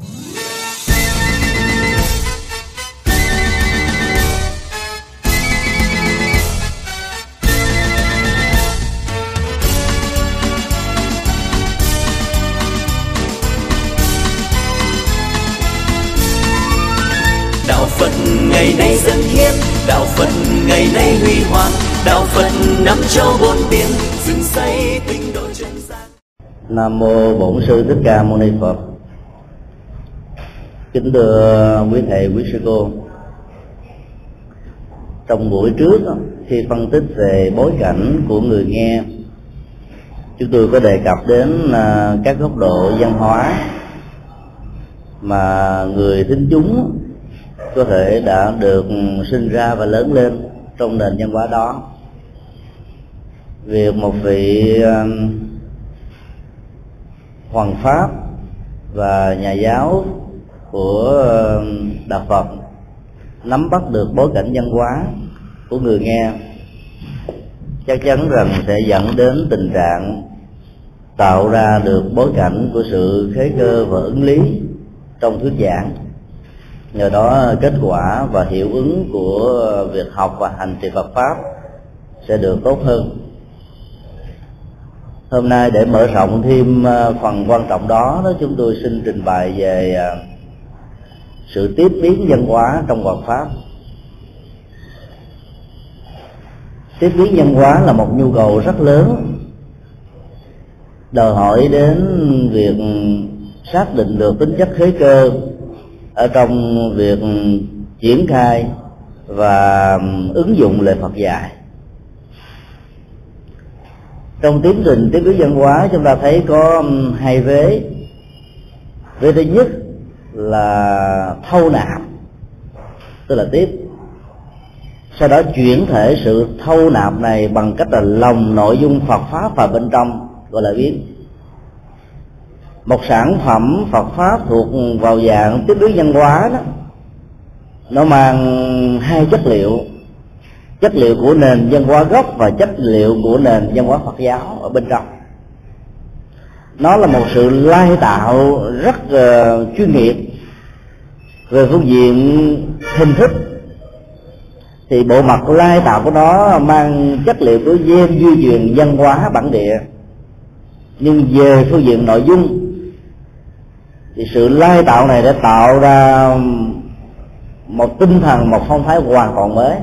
Đạo Phật ngày nay dân hiến, đạo Phật ngày nay huy hoàng, đạo Phật năm châu bốn biển, dựng xây tinh độ chân gian. Nam mô Bổn Sư Thích Ca Mâu Ni Phật. Kính thưa quý thầy, quý sư cô, trong buổi trước khi phân tích về bối cảnh của người nghe, chúng tôi có đề cập đến các góc độ văn hóa mà người thính chúng có thể đã được sinh ra và lớn lên trong nền văn hóa đó. Việc một vị hoàng pháp và nhà giáo của Đạo Phật nắm bắt được bối cảnh văn hóa của người nghe chắc chắn rằng sẽ dẫn đến tình trạng tạo ra được bối cảnh của sự khế cơ và ứng lý trong thuyết giảng. Nhờ đó kết quả và hiệu ứng của việc học và hành trì Phật Pháp sẽ được tốt hơn. Hôm nay để mở rộng thêm phần quan trọng đó, chúng tôi xin trình bày về sự tiếp biến văn hóa trong Phật Pháp. Tiếp biến văn hóa là một nhu cầu rất lớn, đòi hỏi đến việc xác định được tính chất khế cơ ở trong việc triển khai và ứng dụng lời Phật dạy. Trong tiến trình tiếp biến văn hóa, chúng ta thấy có hai vế. Vế thứ nhất là thâu nạp, tức là tiếp, sau đó chuyển thể sự thâu nạp này bằng cách là lồng nội dung Phật Pháp vào bên trong, gọi là biến. Một sản phẩm Phật Pháp thuộc vào dạng tiếp biến văn hóa đó, nó mang hai chất liệu: chất liệu của nền văn hóa gốc và chất liệu của nền văn hóa Phật giáo ở bên trong. Nó là một sự lai tạo rất chuyên nghiệp. Về phương diện hình thức thì bộ mặt lai tạo của nó mang chất liệu của di truyền văn hóa bản địa, nhưng về phương diện nội dung thì sự lai tạo này đã tạo ra một tinh thần, một phong thái hoàn toàn mới.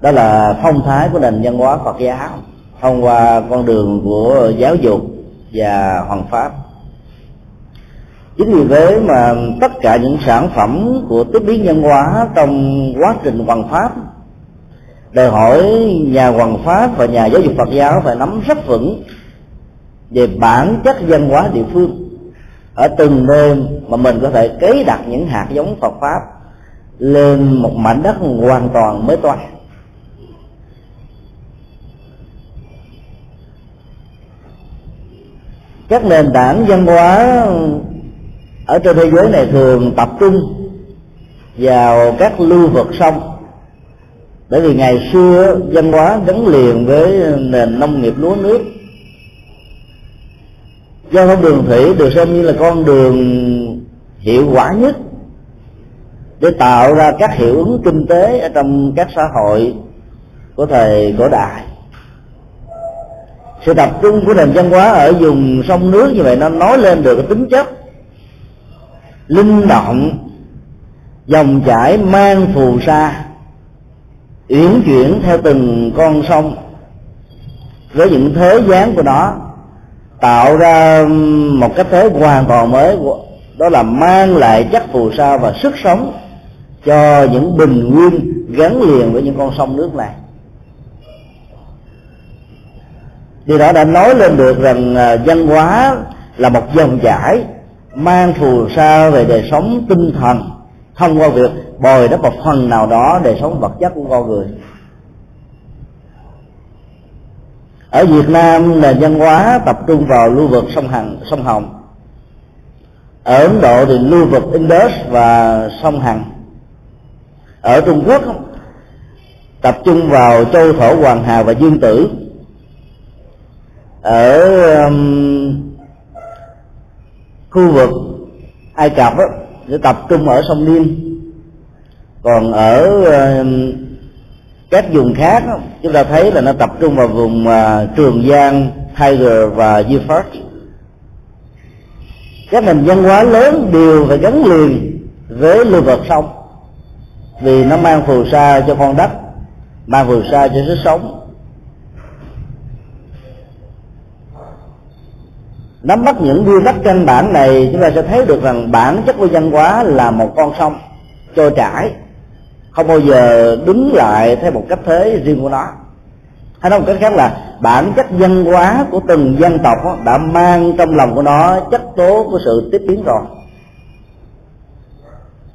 Đó là phong thái của nền văn hóa Phật giáo thông qua con đường của giáo dục và Hoàng Pháp. Chính vì thế mà tất cả những sản phẩm của tiếp biến văn hóa trong quá trình Hoàng Pháp đòi hỏi nhà Hoàng Pháp và nhà giáo dục Phật giáo phải nắm rất vững về bản chất văn hóa địa phương, ở từng nơi mà mình có thể cấy đặt những hạt giống Phật Pháp lên một mảnh đất hoàn toàn mới toanh. Các nền tảng văn hóa ở trên thế giới này thường tập trung vào các lưu vực sông, bởi vì ngày xưa văn hóa gắn liền với nền nông nghiệp lúa nước. Giao thông đường thủy được xem như là con đường hiệu quả nhất để tạo ra các hiệu ứng kinh tế ở trong các xã hội của thời cổ đại. Sự tập trung của nền văn hóa ở vùng sông nước như vậy nó nói lên được cái tính chất linh động, dòng chảy mang phù sa uyển chuyển theo từng con sông với những thế dáng của nó, tạo ra một cái thế hoàn toàn mới, đó là mang lại chất phù sa và sức sống cho những bình nguyên gắn liền với những con sông nước này. Điều đó đã nói lên được rằng văn hóa là một dòng chảy mang phù sa về đời sống tinh thần thông qua việc bồi đắp một phần nào đó đời sống vật chất của con người. Ở Việt Nam, nền văn hóa tập trung vào lưu vực sông Hồng. Ở Ấn Độ thì lưu vực Indus và sông Hằng. Ở Trung Quốc tập trung vào châu thổ Hoàng Hà và Dương Tử. Ở khu vực Ai Cập á, sẽ tập trung ở sông Nin, còn ở các vùng khác đó, chúng ta thấy là nó tập trung vào vùng Trường Giang, Tiger và Euphrates. Các nền văn hóa lớn đều phải gắn liền với lưu vực sông, vì nó mang phù sa cho con đất, mang phù sa cho sức sống. Nắm bắt những quy tắc căn bản này, chúng ta sẽ thấy được rằng bản chất của văn hóa là một con sông trôi chảy, không bao giờ đứng lại theo một cách thế riêng của nó. Hay nói một cách khác là bản chất văn hóa của từng dân tộc đã mang trong lòng của nó chất tố của sự tiếp biến rồi.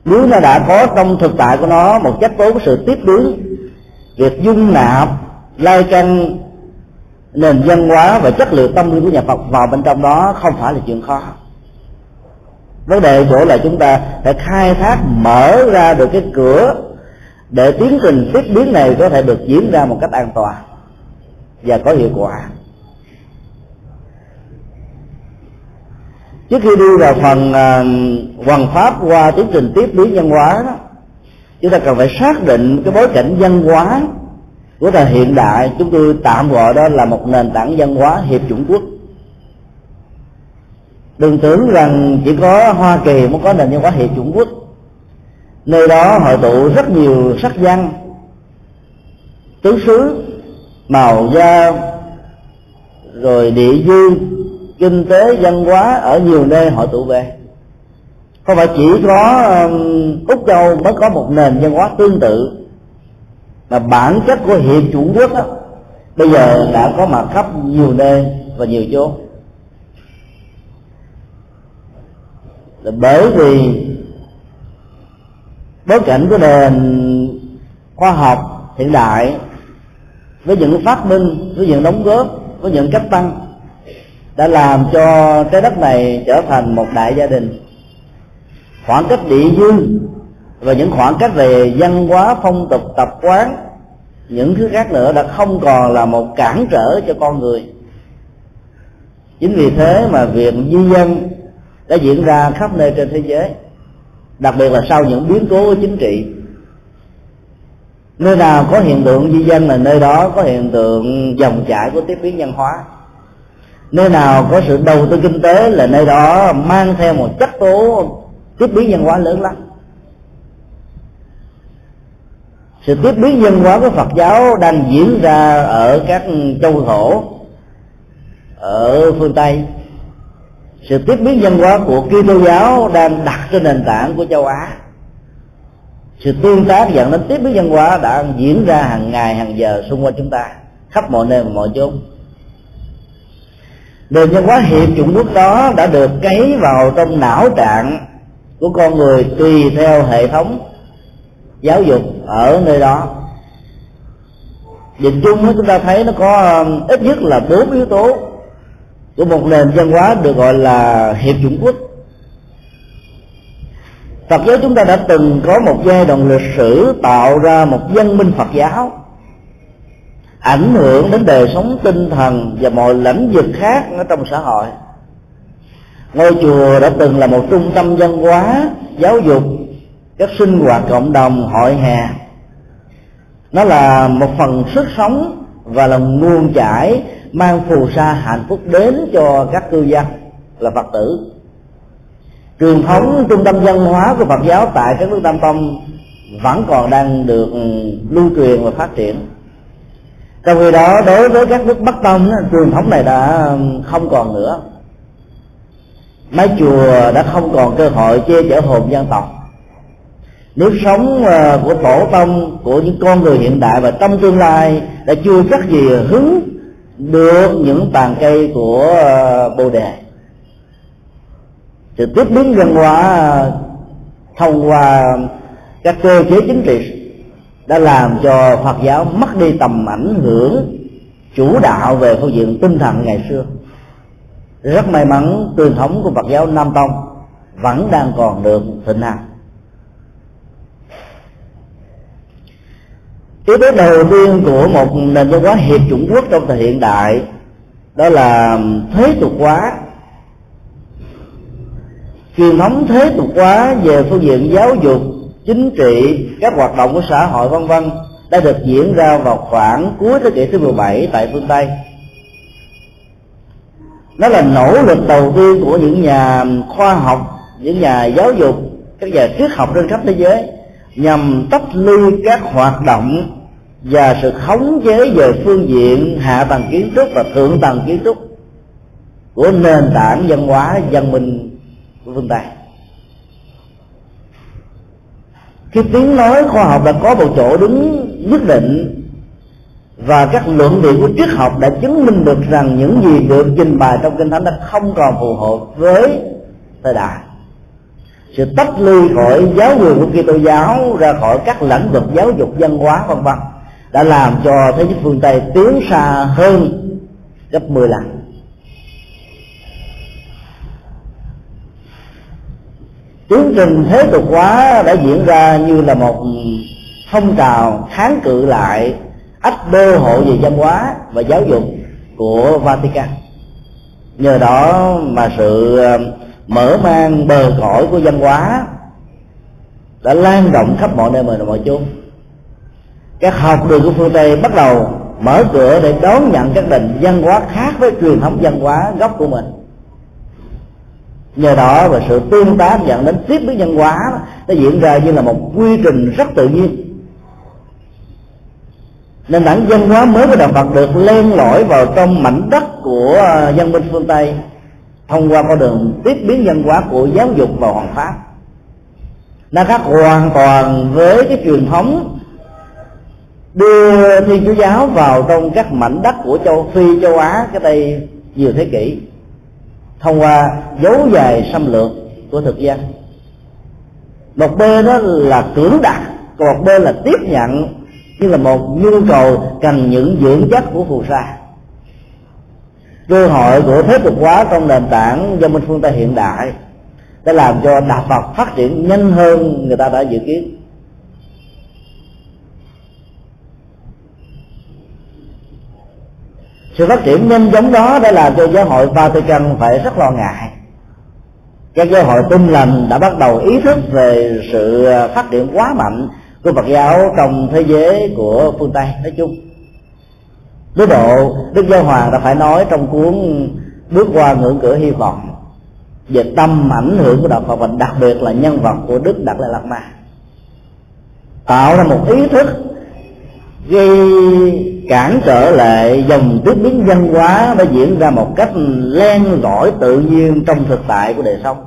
Nếu nó đã có trong thực tại của nó một chất tố của sự tiếp biến, việc dung nạp lai căng nền văn hóa và chất liệu tâm linh của nhà Phật vào bên trong đó không phải là chuyện khó. Vấn đề chỗ là chúng ta phải khai thác mở ra được cái cửa để tiến trình tiếp biến này có thể được diễn ra một cách an toàn và có hiệu quả. Trước khi đi vào phần hoàn pháp qua tiến trình tiếp biến văn hóa đó, chúng ta cần phải xác định cái bối cảnh văn hóa của thời hiện đại. Chúng tôi tạm gọi đó là một nền tảng văn hóa hiệp chủng quốc. Đừng tưởng rằng chỉ có Hoa Kỳ mới có nền văn hóa hiệp chủng quốc, nơi đó hội tụ rất nhiều sắc dân, tứ xứ, màu da, rồi địa dư, kinh tế, văn hóa ở nhiều nơi hội tụ về. Không phải chỉ có Úc Châu mới có một nền văn hóa tương tự, mà bản chất của hiệp chủng quốc đó, bây giờ đã có mặt khắp nhiều nơi và nhiều chỗ. Là bởi vì bối cảnh của nền khoa học hiện đại với những phát minh, với những đóng góp, với những cách tăng đã làm cho trái đất này trở thành một đại gia đình. Khoảng cách địa dư và những khoảng cách về văn hóa, phong tục, tập quán, những thứ khác nữa đã không còn là một cản trở cho con người. Chính vì thế mà việc di dân đã diễn ra khắp nơi trên thế giới, đặc biệt là sau những biến cố chính trị. Nơi nào có hiện tượng di dân là nơi đó có hiện tượng dòng chảy của tiếp biến văn hóa. Nơi nào có sự đầu tư kinh tế là nơi đó mang theo một chất tố tiếp biến văn hóa lớn lắm. Sự tiếp biến văn hóa của Phật giáo đang diễn ra ở các châu thổ ở phương Tây. Sự tiếp biến văn hóa của Kitô giáo đang đặt trên nền tảng của châu Á. Sự tương tác dẫn đến tiếp biến văn hóa đã diễn ra hàng ngày, hàng giờ xung quanh chúng ta, khắp mọi nơi và mọi chỗ. Nền văn hóa hiệp chủng quốc đó đã được cấy vào trong não trạng của con người tùy theo hệ thống giáo dục ở nơi đó. Nhìn chung chúng ta thấy nó có ít nhất là 4 yếu tố của một nền văn hóa được gọi là hiệp chủng quốc. Phật giáo chúng ta đã từng có một giai đoạn lịch sử tạo ra một văn minh Phật giáo, ảnh hưởng đến đời sống tinh thần và mọi lĩnh vực khác ở trong xã hội. Ngôi chùa đã từng là một trung tâm văn hóa, giáo dục, các sinh hoạt cộng đồng, hội hè. Nó là một phần sức sống và là nguồn chảy mang phù sa hạnh phúc đến cho các cư dân là Phật tử. Truyền thống trung tâm văn hóa của Phật giáo tại các nước Tam Tông vẫn còn đang được lưu truyền và phát triển. Trong khi đó, đối với các nước Bắc Tông, truyền thống này đã không còn nữa. Mái chùa đã không còn cơ hội che chở hồn dân tộc. Nếp sống của tổ tông, của những con người hiện đại và trong tương lai đã chưa chắc gì hứng được những tàn cây của Bồ Đề. Sự tiếp biến văn hóa thông qua các cơ chế chính trị đã làm cho Phật giáo mất đi tầm ảnh hưởng chủ đạo về phương diện tinh thần ngày xưa. Rất may mắn truyền thống của Phật giáo Nam Tông vẫn đang còn được thịnh hành. Yếu tố đầu tiên của một nền văn hóa hiệp chủng quốc trong thời hiện đại đó là thế tục hóa. truyền thống thế tục hóa về phương diện giáo dục, chính trị, các hoạt động của xã hội v.v. đã được diễn ra vào khoảng cuối thế kỷ thứ 17 tại phương Tây. Đó là nỗ lực đầu tiên của những nhà khoa học, những nhà giáo dục, các nhà triết học trên khắp thế giới nhằm tách ly các hoạt động và sự khống chế về phương diện hạ tầng kiến trúc và thượng tầng kiến trúc của nền tảng văn hóa văn minh của phương Tây. Khi tiếng nói khoa học đã có một chỗ đứng nhất định và các luận điểm của triết học đã chứng minh được rằng những gì được trình bày trong Kinh Thánh đã không còn phù hợp với thời đại, sự tách ly khỏi giáo quyền của Kitô giáo ra khỏi các lĩnh vực giáo dục, văn hóa v.v. đã làm cho thế giới phương Tây tiến xa hơn gấp 10 lần. Tiến trình thế tục hóa đã diễn ra như là một phong trào kháng cự lại ách đô hộ về văn hóa và giáo dục của Vatican. Nhờ đó mà sự mở mang bờ cõi của văn hóa đã lan rộng khắp mọi nơi mọi chỗ. Các học đường của phương Tây bắt đầu mở cửa để đón nhận các nền văn hóa khác với truyền thống văn hóa gốc của mình. Nhờ đó và sự tương tác dẫn đến tiếp biến văn hóa nó diễn ra như là một quy trình rất tự nhiên. Nền tảng văn hóa mới của Đạo Phật được len lỏi vào trong mảnh đất của văn minh phương Tây thông qua con đường tiếp biến văn hóa của giáo dục và hoàng pháp. Nó khác hoàn toàn với cái truyền thống đưa Thiên Chúa giáo vào trong các mảnh đất của châu Phi, châu Á cái đây nhiều thế kỷ thông qua dấu dài xâm lược của thực dân. Một bên đó là cưỡng đặt, còn một bên là tiếp nhận như là một nhu cầu cần những dưỡng chất của phù sa. Cơ hội của thế tục hóa trong nền tảng do minh phương Tây hiện đại đã làm cho Đạo Phật phát triển nhanh hơn người ta đã dự kiến. Sự phát triển nhanh chóng đó đã làm cho giáo hội Vatican phải rất lo ngại. Các giáo hội Tin lành đã bắt đầu ý thức về sự phát triển quá mạnh của Phật giáo trong thế giới của phương Tây nói chung. Với độ Đức Giáo Hoàng đã phải nói trong cuốn Bước qua ngưỡng cửa hy vọng về tâm ảnh hưởng của Đạo Phật, và đặc biệt là nhân vật của Đức Đạt Lai Lạt Ma, tạo ra một ý thức gây cản trở lại dòng tiếp biến văn hóa đã diễn ra một cách len lỏi tự nhiên trong thực tại của đời sống.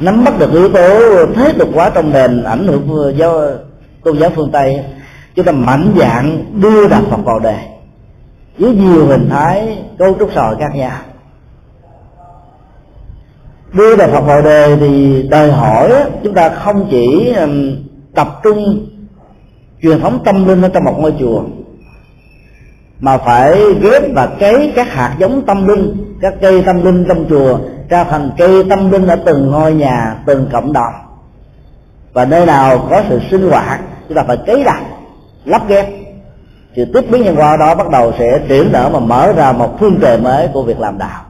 Nắm bắt được yếu tố thế tục hóa trong nền ảnh hưởng do tôn giáo phương Tây, chúng ta mạnh dạn đưa Đạo Phật vào đề với nhiều hình thái cấu trúc sòi khác nhau. Đưa Đạo Phật vào đề thì đòi hỏi chúng ta không chỉ tập trung truyền thống tâm linh ở trong một ngôi chùa, mà phải ghép và cấy các hạt giống tâm linh, các cây tâm linh trong chùa ra thành cây tâm linh ở từng ngôi nhà, từng cộng đồng. Và nơi nào có sự sinh hoạt chúng ta phải cấy đặt, lắp ghép. Sự tiếp biến nhân qua đó bắt đầu sẽ triển nở mà mở ra một phương trời mới của việc làm đạo.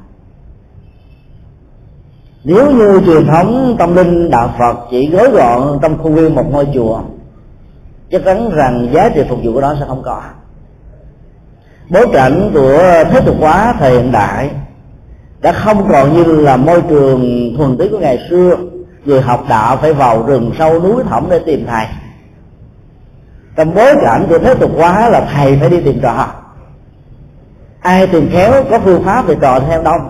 Nếu như truyền thống tâm linh Đạo Phật chỉ gói gọn trong khuôn viên một ngôi chùa, chắc chắn rằng giá trị phục vụ của nó sẽ không có. Bối cảnh của thế tục hóa thời hiện đại đã không còn như là môi trường thuần túy của ngày xưa, người học đạo phải vào rừng sâu núi thẳm để tìm thầy. Trong bối cảnh của thế tục hóa là thầy phải đi tìm trò, ai tìm khéo có phương pháp thì trò theo đông.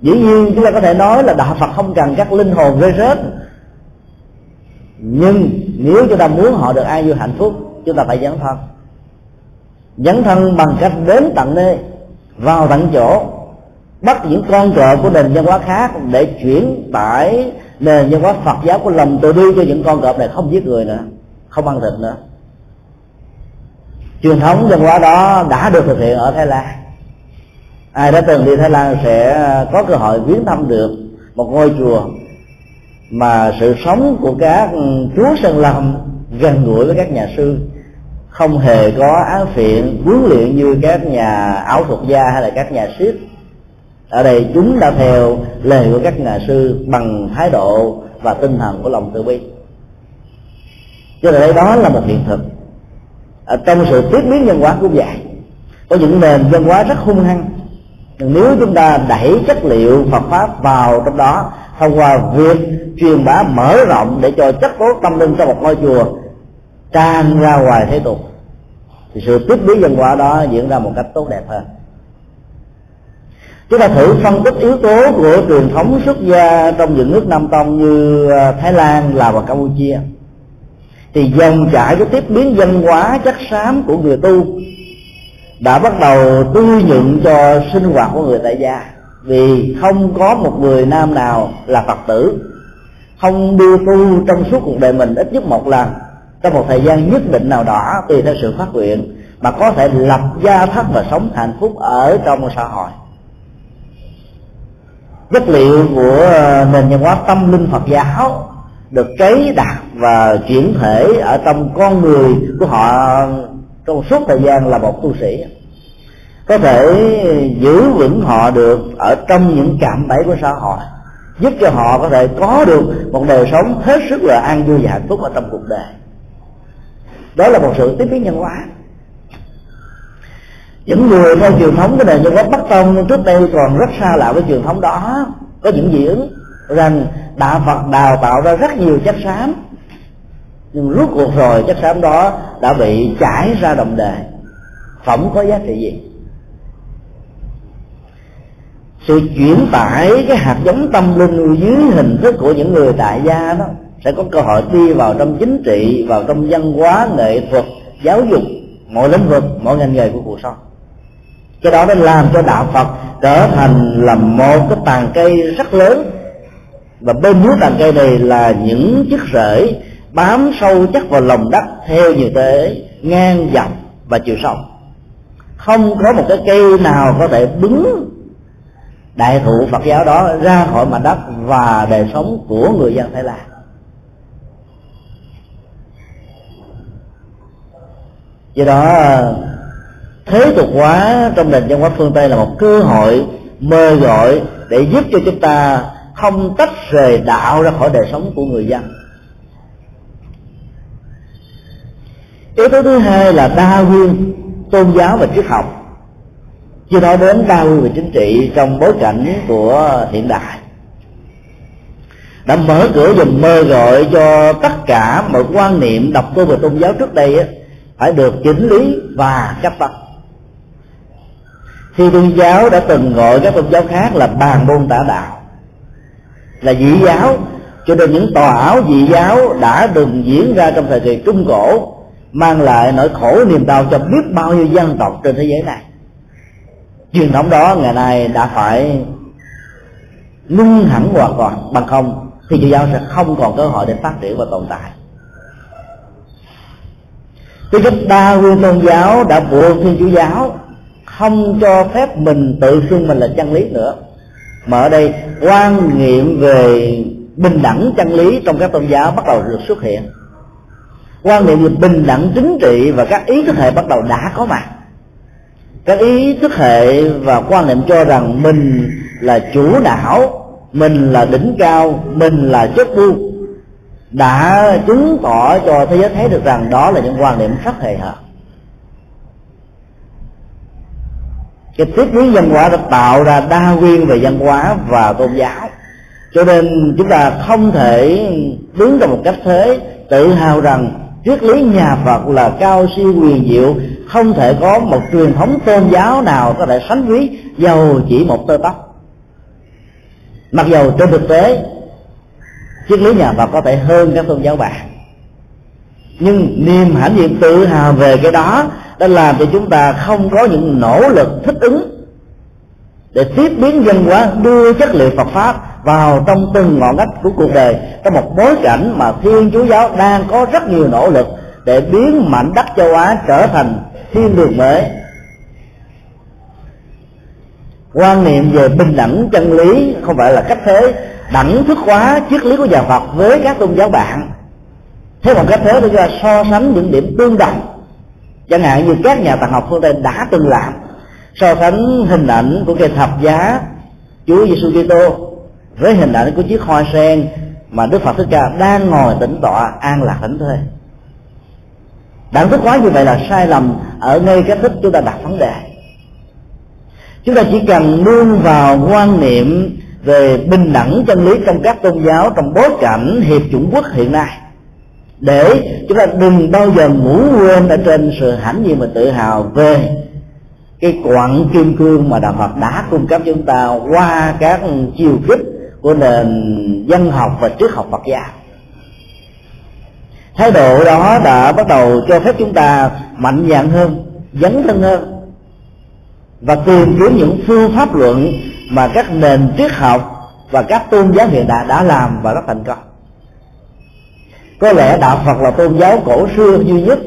Dĩ nhiên chúng ta có thể nói là Đạo Phật không cần các linh hồn rơi rớt, nhưng nếu chúng ta muốn họ được an vui hạnh phúc, chúng ta phải dấn thân bằng cách đến tận nơi, vào tận chỗ, bắt những con cờ của nền văn hóa khác để chuyển tải nền văn hóa Phật giáo của lòng từ bi cho những con cờ này không giết người nữa, không ăn thịt nữa. Truyền thống văn hóa đó đã được thực hiện ở Thái Lan. Ai đã từng đi Thái Lan sẽ có cơ hội viếng thăm được một ngôi chùa mà sự sống của các chúa Sơn Lâm gần gũi với các nhà sư, không hề có áo phiện huấn luyện như các nhà ảo thuật gia hay là các nhà siết. Ở đây chúng đã theo lời của các nhà sư bằng thái độ và tinh thần của lòng từ bi. Cho nên đó là một hiện thực. Ở trong sự tiếp biến văn hóa cũng vậy, có những nền văn hóa rất hung hăng. Nếu chúng ta đẩy chất liệu Phật pháp vào trong đó thông qua việc truyền bá mở rộng để cho chất tố tâm linh trong một ngôi chùa tràn ra ngoài thế tục, thì sự tiếp biến văn hóa đó diễn ra một cách tốt đẹp hơn. Chúng ta thử phân tích yếu tố của truyền thống xuất gia trong những nước Nam Tông như Thái Lan, Lào và Campuchia, thì dòng chảy cái tiếp biến văn hóa chất xám của người tu đã bắt đầu tư nhượng cho sinh hoạt của người tại gia. Vì không có một người nam nào là Phật tử không đi tu trong suốt cuộc đời mình ít nhất một lần trong một thời gian nhất định nào đó, tùy theo sự phát nguyện, mà có thể lập gia thất và sống hạnh phúc ở trong một xã hội. Chất liệu của nền văn hóa tâm linh Phật giáo được cấy đặt và chuyển thể ở trong con người của họ trong suốt thời gian là một tu sĩ, có thể giữ vững họ được ở trong những cạm bẫy của xã hội, giúp cho họ có thể có được một đời sống hết sức là an vui và hạnh phúc ở trong cuộc đời. Đó là một sự tiếp biến nhân hóa. Những người theo truyền thống cái nền văn hóa Bắc Tông trước đây còn rất xa lạ với truyền thống đó, có những dị ứng rằng đạo Phật đào tạo ra rất nhiều chất xám, nhưng rốt cuộc rồi chất xám đó đã bị chảy ra đồng đề, không có giá trị gì. Sự chuyển tải cái hạt giống tâm linh dưới hình thức của những người tại gia đó sẽ có cơ hội đi vào trong chính trị, vào trong văn hóa, nghệ thuật, giáo dục, mọi lĩnh vực, mọi ngành nghề của cuộc sống. Cái đó đã làm cho đạo Phật trở thành là một cái tàn cây rất lớn, và bên dưới tàn cây này là những chiếc rễ bám sâu chắc vào lòng đất theo như thế ngang dọc và chiều sâu. Không có một cái cây nào có thể bứng đại thụ Phật giáo đó ra khỏi mặt đất và đời sống của người dân Thái Lan. Do đó thế tục hóa trong nền văn hóa phương Tây là một cơ hội mời gọi để giúp cho chúng ta không tách rời đạo ra khỏi đời sống của người dân. Yếu tố thứ hai là đa nguyên tôn giáo và triết học, chưa nói đến đa nguyên về chính trị trong bối cảnh của hiện đại, đã mở cửa dùm mơ gọi cho tất cả mọi quan niệm độc tôn về tôn giáo trước đây phải được chỉnh lý và chấp nhận. Khi tôn giáo đã từng gọi các tôn giáo khác là bàn môn tả đạo, là dị giáo, cho nên những tòa áo dị giáo đã từng diễn ra trong thời kỳ Trung Cổ, mang lại nỗi khổ niềm đau cho biết bao nhiêu dân tộc trên thế giới này. Truyền thống đó ngày nay đã phải ngưng hẳn hoàn toàn, bằng không thì Kitô giáo sẽ không còn cơ hội để phát triển và tồn tại. Tư cách đa nguyên tôn giáo đã buộc Thiên Chúa giáo không cho phép mình tự xưng mình là chân lý nữa, mà ở đây quan niệm về bình đẳng chân lý trong các tôn giáo bắt đầu được xuất hiện. Quan niệm về bình đẳng chính trị và các ý thức hệ bắt đầu đã có mặt. Các ý thức hệ và quan niệm cho rằng mình là chủ đạo, mình là đỉnh cao, mình là chóp bu, đã chứng tỏ cho thế giới thấy được rằng đó là những quan niệm rất hề hợp. Cái tiếp biến văn hóa đã tạo ra đa nguyên về văn hóa và tôn giáo, cho nên chúng ta không thể đứng trong một cách thế tự hào rằng triết lý nhà Phật là cao siêu huyền diệu, không thể có một truyền thống tôn giáo nào có thể sánh ví dầu chỉ một tơ tóc. Mặc dầu trên thực tế triết lý nhà Phật có thể hơn các tôn giáo bạn, nhưng niềm hãnh diện tự hào về cái đó đã làm cho chúng ta không có những nỗ lực thích ứng để tiếp biến văn hóa, đưa chất liệu Phật pháp vào trong từng ngọn ngách của cuộc đời, trong một bối cảnh mà Thiên Chúa giáo đang có rất nhiều nỗ lực để biến mảnh đất châu Á trở thành thiên đường mới. Quan niệm về bình đẳng chân lý không phải là cách thế đẳng thức hóa triết lý của nhà Phật với các tôn giáo bạn. Thế còn cách thế đưa ra so sánh những điểm tương đồng Chẳng hạn như các nhà thần học phương Tây đã từng làm, so sánh hình ảnh của cây thập giá Chúa Giêsu Kitô với hình ảnh của chiếc hoa sen mà Đức Phật Thích Ca đang ngồi tĩnh tọa an lạc thảnh thơi. Đẳng thức hóa như vậy là sai lầm ở ngay cách thức chúng ta đặt vấn đề. Chúng ta chỉ cần nương vào quan niệm về bình đẳng chân lý trong các tôn giáo trong bối cảnh hiệp chủng quốc hiện nay, để chúng ta đừng bao giờ ngủ quên ở trên sự hãnh diện và tự hào về cái quặng kim cương mà Đạo Phật đã cung cấp chúng ta qua các chiều kích của nền dân học và triết học Phật giáo. Thái độ đó đã bắt đầu cho phép chúng ta mạnh dạn hơn, dấn thân hơn, và tìm kiếm những phương pháp luận mà các nền triết học và các tôn giáo hiện đại đã làm và rất thành công. Có lẽ Đạo Phật là tôn giáo cổ xưa duy nhất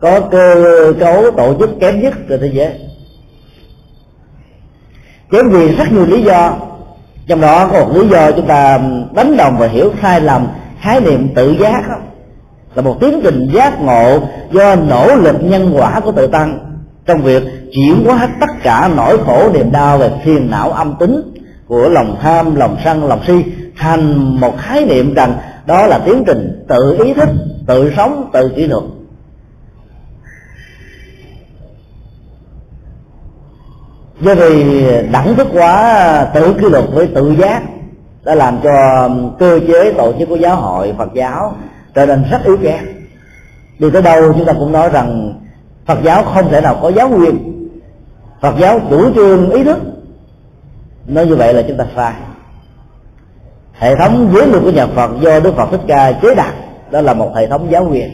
có cơ cấu tổ chức kém nhất trên thế giới, kém vì rất nhiều lý do, trong đó có một lý do chúng ta đánh đồng và hiểu sai lầm khái niệm tự giác đó, là một tiến trình giác ngộ do nỗ lực nhân quả của tự tăng trong việc chuyển hóa tất cả nỗi khổ niềm đau về phiền não âm tính của lòng tham, lòng sân, lòng si thành một khái niệm rằng đó là tiến trình tự ý thức, tự sống, tự kỷ luật. Do vì đẳng thức quá tự kỷ luật với tự giác đã làm cho cơ chế tổ chức của giáo hội Phật giáo trở nên rất yếu kém. Đi tới đâu chúng ta cũng nói rằng Phật giáo không thể nào có giáo quyền, Phật giáo chủ trương ý thức. Nói như vậy là chúng ta sai. Hệ thống giới luật của nhà Phật do Đức Phật Thích Ca chế đặt đó là một hệ thống giáo quyền.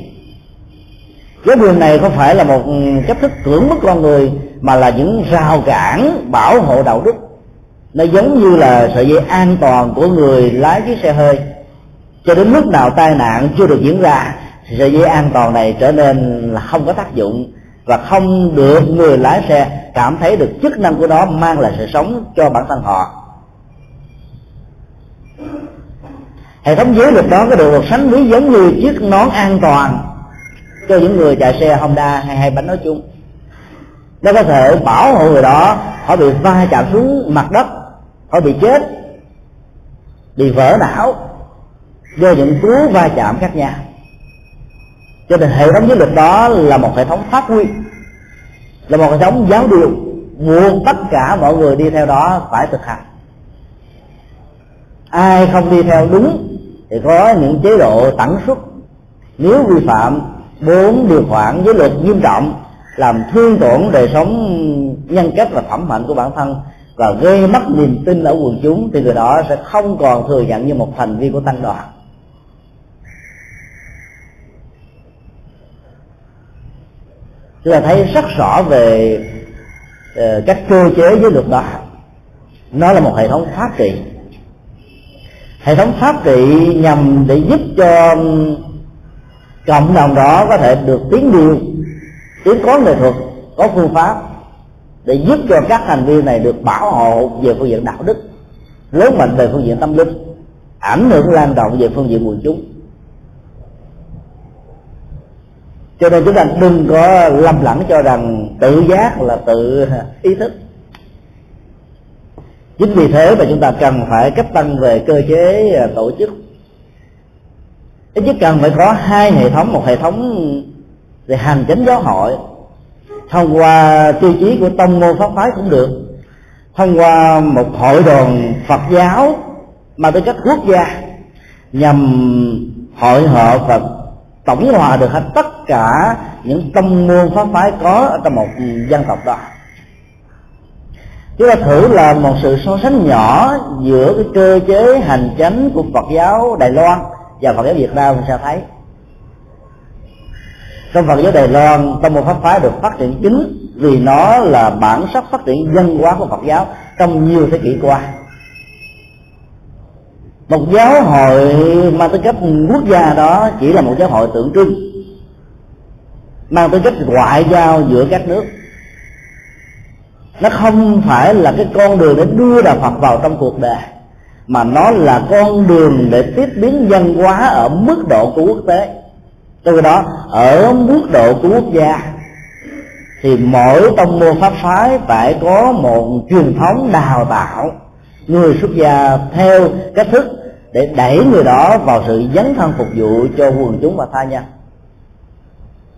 Giáo quyền này không phải là một cách thức cưỡng bức con người, mà là những rào cản bảo hộ đạo đức. Nó giống như là sợi dây an toàn của người lái chiếc xe hơi. Cho đến lúc nào tai nạn chưa được diễn ra thì sợi dây an toàn này trở nên là không có tác dụng, và không được người lái xe cảm thấy được chức năng của nó mang lại sự sống cho bản thân họ. Hệ thống giới luật đó có được một sánh ví giống như chiếc nón an toàn cho những người chạy xe Honda hay hai bánh nói chung. Nó có thể bảo hộ người đó họ bị va chạm xuống mặt đất, họ bị chết, bị vỡ não do những cú va chạm khác nhau. Cho nên hệ thống giới luật đó là một hệ thống pháp quy, là một hệ thống giáo điều buộc tất cả mọi người đi theo đó phải thực hành. Ai không đi theo đúng thì có những chế độ tẩn xuất. Nếu vi phạm 4 điều khoản giới luật nghiêm trọng, làm thương tổn đời sống nhân cách và phẩm hạnh của bản thân, và gây mất niềm tin ở quần chúng, thì người đó sẽ không còn thừa nhận như một thành viên của tăng đoàn. Chúng ta thấy rất rõ về các cơ chế giới luật đó. Nó là một hệ thống pháp trị. Hệ thống pháp trị nhằm để giúp cho cộng đồng đó có thể được tiến điều, tiến có nghệ thuật, có phương pháp để giúp cho các thành viên này được bảo hộ về phương diện đạo đức, lớn mạnh về phương diện tâm linh, ảnh hưởng lan rộng về phương diện quần chúng. Cho nên chúng ta đừng có lầm lẫn cho rằng tự giác là tự ý thức. Chính vì thế mà chúng ta cần phải cấp tăng về cơ chế tổ chức. Ít nhất cần phải có hai hệ thống, một hệ thống về hành chính giáo hội thông qua tiêu chí của tông môn pháp phái cũng được, thông qua một hội đoàn Phật giáo mà tới các quốc gia nhằm hội họp và tổng hòa được hết tất cả những tông môn pháp phái có trong một dân tộc đó. Chúng ta thử làm một sự so sánh nhỏ giữa cái cơ chế hành chánh của Phật giáo Đài Loan và Phật giáo Việt Nam mình sẽ thấy. Trong Phật giáo Đài Loan, tông môn pháp phái được phát triển chính vì nó là bản sắc phát triển dân hóa của Phật giáo trong nhiều thế kỷ qua. Một giáo hội mang tính chất quốc gia đó chỉ là một giáo hội tượng trưng, mang tính chất ngoại giao giữa các nước. Nó không phải là cái con đường để đưa Đạo Phật vào trong cuộc đời, mà nó là con đường để tiếp biến văn hóa ở mức độ của quốc tế, Từ đó ở mức độ của quốc gia thì mỗi tông môn pháp phái phải có một truyền thống đào tạo người xuất gia theo cách thức để đẩy người đó vào sự dấn thân phục vụ cho quần chúng và tha nhân.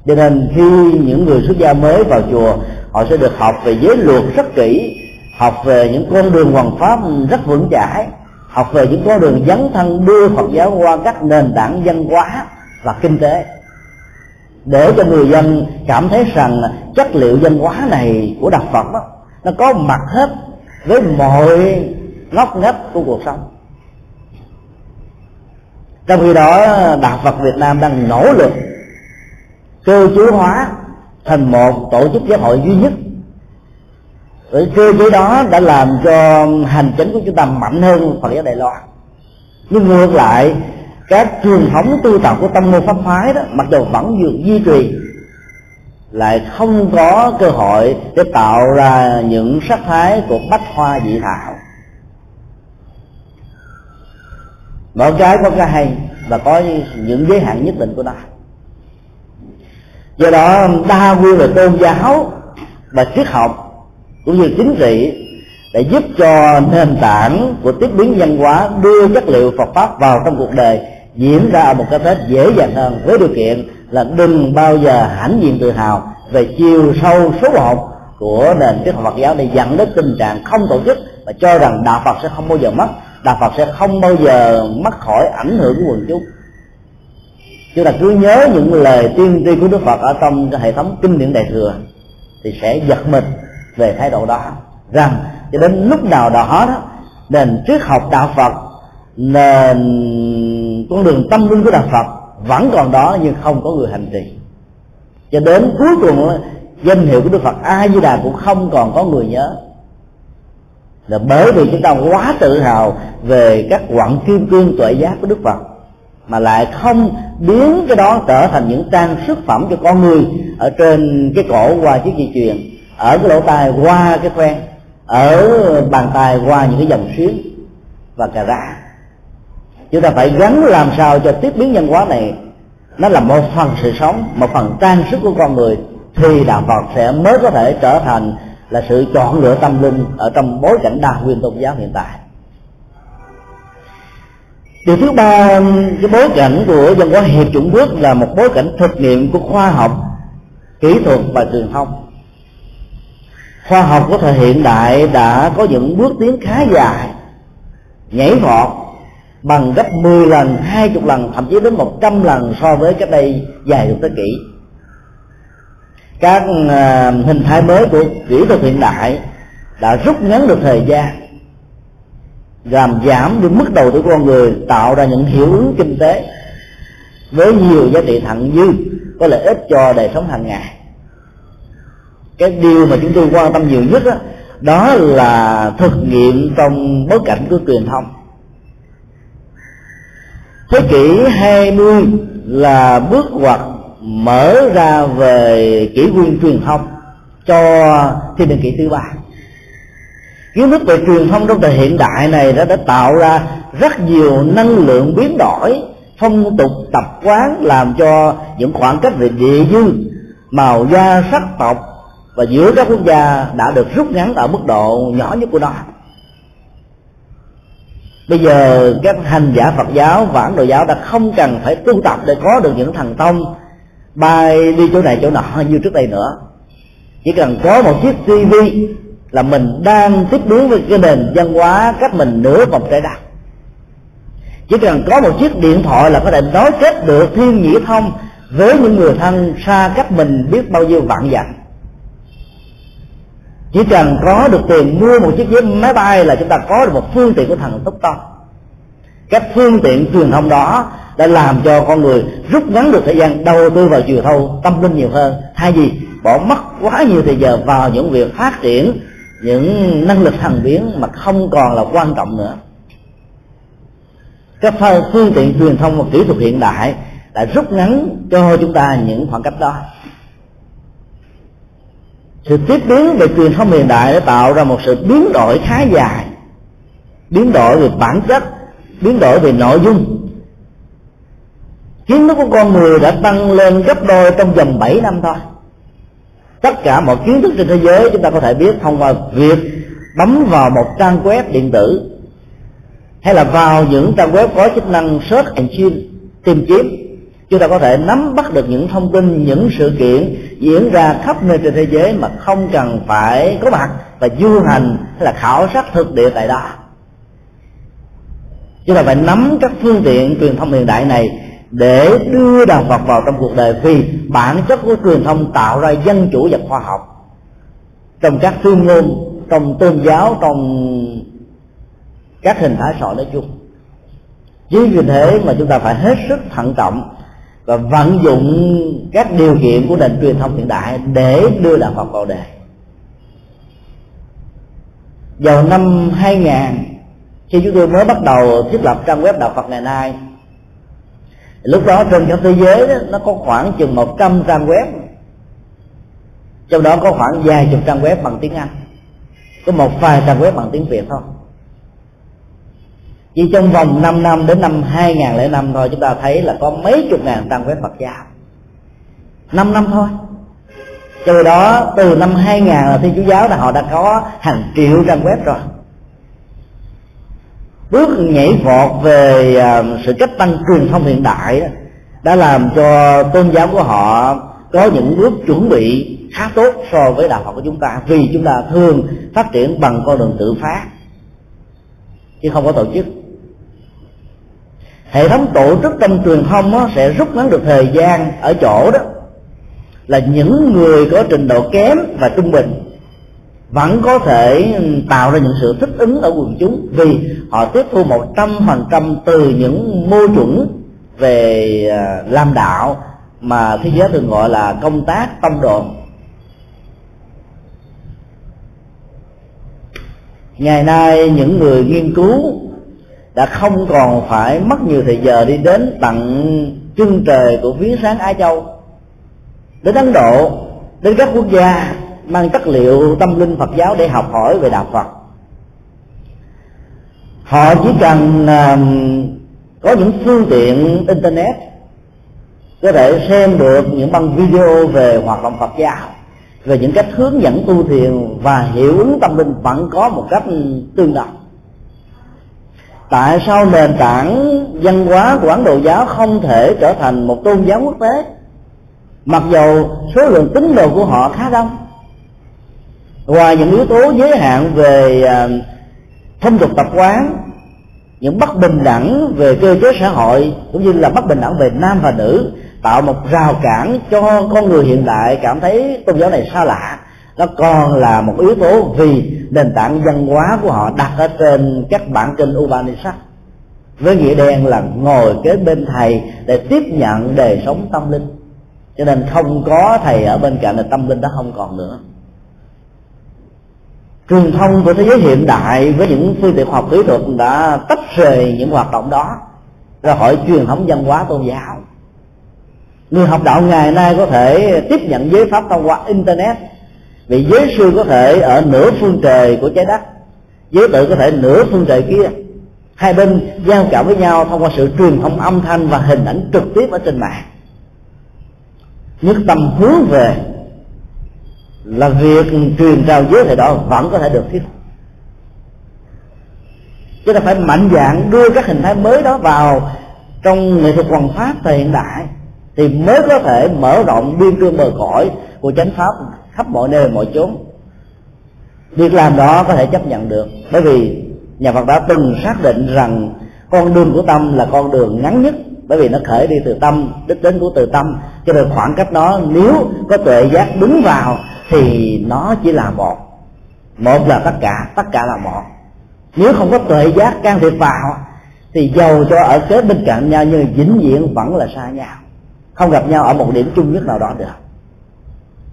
Cho nên khi những người xuất gia mới vào chùa, họ sẽ được học về giới luật rất kỹ, học về những con đường hoằng pháp rất vững chãi, học về những con đường dấn thân đưa Phật giáo qua các nền tảng văn hóa và kinh tế, để cho người dân cảm thấy rằng chất liệu văn hóa này của đạo Phật đó, nó có mặt hết với mọi ngóc ngách của cuộc sống. Trong khi đó đạo Phật Việt Nam đang nỗ lực cơ chế hóa thành một tổ chức giáo hội duy nhất. Với cơ chế đó đã làm cho hành chính của chúng ta mạnh hơn Phật giáo Đài Loan. Nhưng ngược lại, các truyền thống tu tập của tông môn pháp phái đó, mặc dù vẫn duy trì, lại không có cơ hội để tạo ra những sắc thái của bách hoa dị thảo. Mỗi cái có cái hay và có những giới hạn nhất định của nó. Do đó đa nguyên về tôn giáo và triết học cũng như chính trị để giúp cho nền tảng của tiếp biến văn hóa đưa chất liệu Phật pháp vào trong cuộc đời diễn ra một cách rất dễ dàng hơn, với điều kiện là đừng bao giờ hãnh diện tự hào về chiều sâu số 1 của nền triết học Phật giáo, để dẫn đến tình trạng không tổ chức và cho rằng đạo Phật sẽ không bao giờ mất, đạo Phật sẽ không bao giờ mất khỏi ảnh hưởng của quần chúng. Chúng ta cứ nhớ những lời tiên tri của Đức Phật ở trong hệ thống kinh điển Đại Thừa thì sẽ giật mình về thái độ đó, rằng cho đến lúc nào đó nền triết học đạo Phật, nền con đường tâm linh của đạo Phật vẫn còn đó nhưng không có người hành trì. Cho đến cuối cùng danh hiệu của Đức Phật A Di Đà cũng không còn có người nhớ, là bởi vì chúng ta quá tự hào về các quặng kim cương tuệ giác của Đức Phật, mà lại không biến cái đó trở thành những trang sức phẩm cho con người, ở trên cái cổ qua chiếc dây chuyền, ở cái lỗ tai qua cái khoen, ở bàn tay qua những cái dòng xuyến và cà ra. Chúng ta phải gắn làm sao cho tiếp biến văn hóa này nó là một phần sự sống, một phần trang sức của con người, thì đạo Phật sẽ mới có thể trở thành là sự chọn lựa tâm linh ở trong bối cảnh đa nguyên tôn giáo hiện tại. Điều thứ ba, cái bối cảnh của dân hóa Hiệp Chủng Quốc là một bối cảnh thực nghiệm của khoa học, kỹ thuật và truyền thông. Khoa học của thời hiện đại đã có những bước tiến khá dài, nhảy vọt bằng gấp 10 lần, 20 lần, thậm chí đến 100 lần so với cách đây vài chục thế kỷ. Các hình thái mới của kỹ thuật hiện đại đã rút ngắn được thời gian, làm giảm đi mức đầu tư của con người, tạo ra những hiệu ứng kinh tế với nhiều giá trị thặng dư có lợi ích cho đời sống hàng ngày. Cái điều mà chúng tôi quan tâm nhiều nhất đó là thực nghiệm trong bối cảnh của truyền thông. Thế kỷ 20 là bước ngoặt mở ra về kỷ nguyên truyền thông cho thiên niên kỷ thứ 3. Kiến thức về truyền thông trong thời hiện đại này đã tạo ra rất nhiều năng lượng biến đổi, phong tục tập quán, làm cho những khoảng cách về địa dư, màu da, sắc tộc và giữa các quốc gia đã được rút ngắn ở mức độ nhỏ nhất của nó. Bây giờ các hành giả Phật giáo và Ấn Độ giáo đã không cần phải tu tập để có được những thần thông bay đi chỗ này chỗ nọ như trước đây nữa. Chỉ cần có một chiếc TV là mình đang tiếp biến với cái nền văn hóa cách mình nửa vòng trái đất. Chỉ cần có một chiếc điện thoại là có thể nối kết được thiên nhĩ thông với những người thân xa cách mình biết bao nhiêu vạn dặm. Chỉ cần có được tiền mua một chiếc vé máy bay là chúng ta có được một phương tiện của thằng tốc to. Các phương tiện truyền thông đó đã làm cho con người rút ngắn được thời gian đầu tư vào chiều thâu tâm linh nhiều hơn, thay vì bỏ mất quá nhiều thời giờ vào những việc phát triển những năng lực thăng biến mà không còn là quan trọng nữa. Các phương tiện truyền thông và kỹ thuật hiện đại đã rút ngắn cho chúng ta những khoảng cách đó. Sự tiếp biến về truyền thông hiện đại đã tạo ra một sự biến đổi khá dài, biến đổi về bản chất, biến đổi về nội dung. Kiến thức của con người đã tăng lên gấp đôi trong vòng 7 năm thôi. Tất cả mọi kiến thức trên thế giới chúng ta có thể biết thông qua việc bấm vào một trang web điện tử, hay là vào những trang web có chức năng search engine tìm kiếm. Chúng ta có thể nắm bắt được những thông tin, những sự kiện diễn ra khắp nơi trên thế giới mà không cần phải có mặt và du hành hay là khảo sát thực địa tại đó. Chúng ta phải nắm các phương tiện truyền thông hiện đại này để đưa đạo Phật vào trong cuộc đời, vì bản chất của truyền thông tạo ra dân chủ và khoa học trong các tuyên ngôn, trong tôn giáo, trong các hình thái sọ nói chung. Chính vì thế mà chúng ta phải hết sức thận trọng và vận dụng các điều kiện của nền truyền thông hiện đại để đưa đạo Phật vào đời. Vào năm 2000, khi chúng tôi mới bắt đầu thiết lập trang web đạo Phật ngày nay, lúc đó trên cả thế giới đó, nó có khoảng chừng 100 trang web, trong đó có khoảng vài chục trang web bằng tiếng Anh, có một vài trang web bằng tiếng Việt thôi. Chỉ trong vòng 5 năm đến năm 2005 thôi, chúng ta thấy là có mấy chục ngàn trang web Phật giáo, 5 năm thôi. Từ đó từ năm 2000 là Thiên Chúa giáo là họ đã có hàng triệu trang web rồi. Bước nhảy vọt về sự cách tăng truyền thông hiện đại đó, đã làm cho tôn giáo của họ có những bước chuẩn bị khá tốt so với đạo Phật của chúng ta, vì chúng ta thường phát triển bằng con đường tự phát chứ không có tổ chức. Hệ thống tổ chức trong truyền thông đó sẽ rút ngắn được thời gian ở chỗ đó là những người có trình độ kém và trung bình vẫn có thể tạo ra những sự thích ứng ở quần chúng, vì họ tiếp thu 100% từ những mô chuẩn về làm đạo mà thế giới thường gọi là công tác tông đồn. Ngày nay những người nghiên cứu đã không còn phải mất nhiều thời giờ đi đến tận chân trời của viếng sáng Á Châu, đến Ấn Độ, đến các quốc gia mang chất liệu tâm linh Phật giáo để học hỏi về đạo Phật. Họ chỉ cần có những phương tiện internet có thể xem được những băng video về hoạt động Phật giáo, về những cách hướng dẫn tu thiền và hiệu ứng tâm linh vẫn có một cách tương đồng. Tại sao nền tảng văn hóa của Ấn Độ giáo không thể trở thành một tôn giáo quốc tế, mặc dù số lượng tín đồ của họ khá đông? Ngoài những yếu tố giới hạn về phong tục tập quán, những bất bình đẳng về cơ chế xã hội cũng như là bất bình đẳng về nam và nữ tạo một rào cản cho con người hiện đại cảm thấy tôn giáo này xa lạ, nó còn là một yếu tố vì nền tảng văn hóa của họ đặt ở trên các bản kinh Upanishad, với nghĩa đen là ngồi kế bên thầy để tiếp nhận đời sống tâm linh. Cho nên không có thầy ở bên cạnh là tâm linh đã không còn nữa. Truyền thông của thế giới hiện đại với những phương tiện khoa học kỹ thuật đã tách rời những hoạt động đó ra khỏi truyền thống văn hóa tôn giáo. Người học đạo ngày nay có thể tiếp nhận giới pháp thông qua internet, vì giới sư có thể ở nửa phương trời của trái đất, giới tự có thể nửa phương trời kia, hai bên giao cảm với nhau thông qua sự truyền thông âm thanh và hình ảnh trực tiếp ở trên mạng. Nhất tâm hướng về là việc truyền trao giới thầy đó vẫn có thể được thiết. Chúng ta phải mạnh dạn đưa các hình thái mới đó vào trong nghệ thuật hoàn pháp thời hiện đại thì mới có thể mở rộng biên cương bờ cõi của chánh pháp khắp mọi nơi mọi chốn. Việc làm đó có thể chấp nhận được, bởi vì nhà Phật đã từng xác định rằng con đường của tâm là con đường ngắn nhất, bởi vì nó khởi đi từ tâm, đích đến của từ tâm. Cho nên khoảng cách đó nếu có tuệ giác đứng vào thì nó chỉ là một là tất cả là một. Nếu không có tuệ giác can thiệp vào thì dầu cho ở kế bên cạnh nhau nhưng vĩnh viễn vẫn là xa nhau, không gặp nhau ở một điểm chung nhất nào đó được.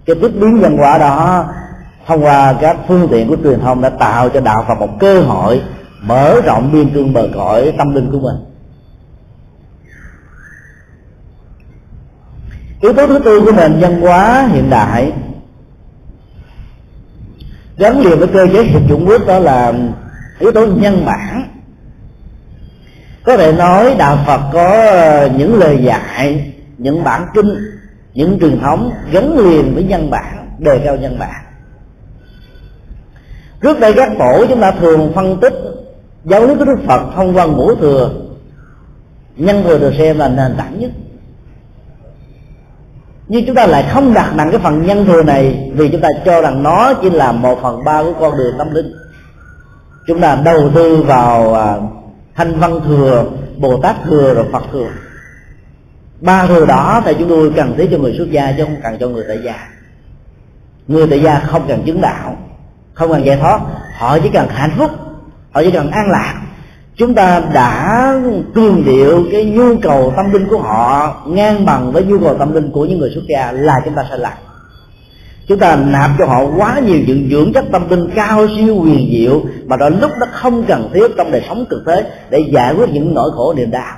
Cái tiếp biến văn hóa đó thông qua các phương tiện của truyền thông đã tạo cho đạo Phật một cơ hội mở rộng biên cương bờ cõi tâm linh của mình. Yếu tố thứ tư của nền văn hóa hiện đại gắn liền với cơ chế hiệp chủng quốc đó là yếu tố nhân bản. Có thể nói đạo Phật có những lời dạy, những bản kinh, những truyền thống gắn liền với nhân bản, đề cao nhân bản. Trước đây các tổ chúng ta thường phân tích giáo lý của Đức Phật thông qua ngũ thừa. Nhân thừa được xem là nền tảng nhất, nhưng chúng ta lại không đặt nặng cái phần nhân thừa này, vì chúng ta cho rằng nó chỉ là 1/3 của con đường tâm linh. Chúng ta đầu tư vào Thanh Văn thừa, Bồ Tát thừa rồi Phật thừa. Ba thừa đó thì chúng tôi cần thiết cho người xuất gia chứ không cần cho người tại gia. Người tại gia không cần chứng đạo, không cần giải thoát, họ chỉ cần hạnh phúc, họ chỉ cần an lạc. Chúng ta đã cương điệu cái nhu cầu tâm linh của họ ngang bằng với nhu cầu tâm linh của những người xuất gia là chúng ta sai lạc. Chúng ta nạp cho họ quá nhiều những dưỡng chất tâm linh cao siêu huyền diệu mà đôi lúc nó không cần thiết trong đời sống thực tế để giải quyết những nỗi khổ niềm đau.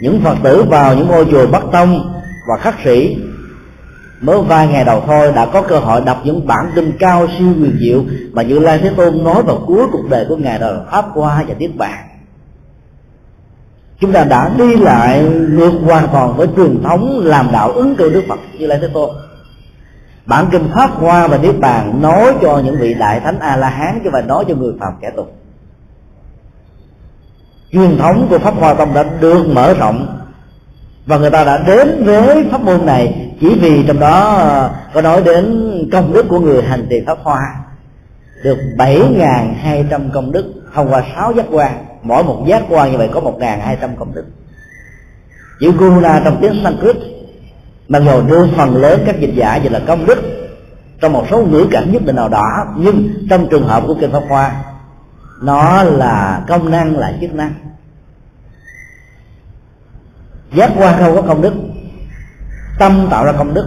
Những Phật tử vào những ngôi chùa Bắc Tông và khất sĩ mới vài ngày đầu thôi đã có cơ hội đọc những bản kinh cao siêu huyền diệu mà Như Lai Thế Tôn nói vào cuối cuộc đời của Ngài rồi Pháp Hoa và Niết Bàn. Chúng ta đã đi lại ngược hoàn toàn với truyền thống làm đạo ứng cử Đức Phật Như Lai Thế Tôn. Bản kinh Pháp Hoa và Niết Bàn nói cho những vị đại thánh A La Hán chứ phải nói cho người phàm kẻ tục. Truyền thống của Pháp Hoa Tông đã được mở rộng và người ta đã đến với pháp môn này chỉ vì trong đó có nói đến công đức của người hành trì Pháp Hoa được 7.200 công đức thông qua 6 giác quan. Mỗi một giác quan như vậy có 1.200 công đức. Chữ guna trong tiếng Sanskrit mặc dù đưa phần lớn các dịch giả vậy là công đức trong một số ngữ cảnh nhất định nào đó, nhưng trong trường hợp của kinh Pháp Hoa nó là công năng, là chức năng. Giác quan không có công đức, tâm tạo ra công đức.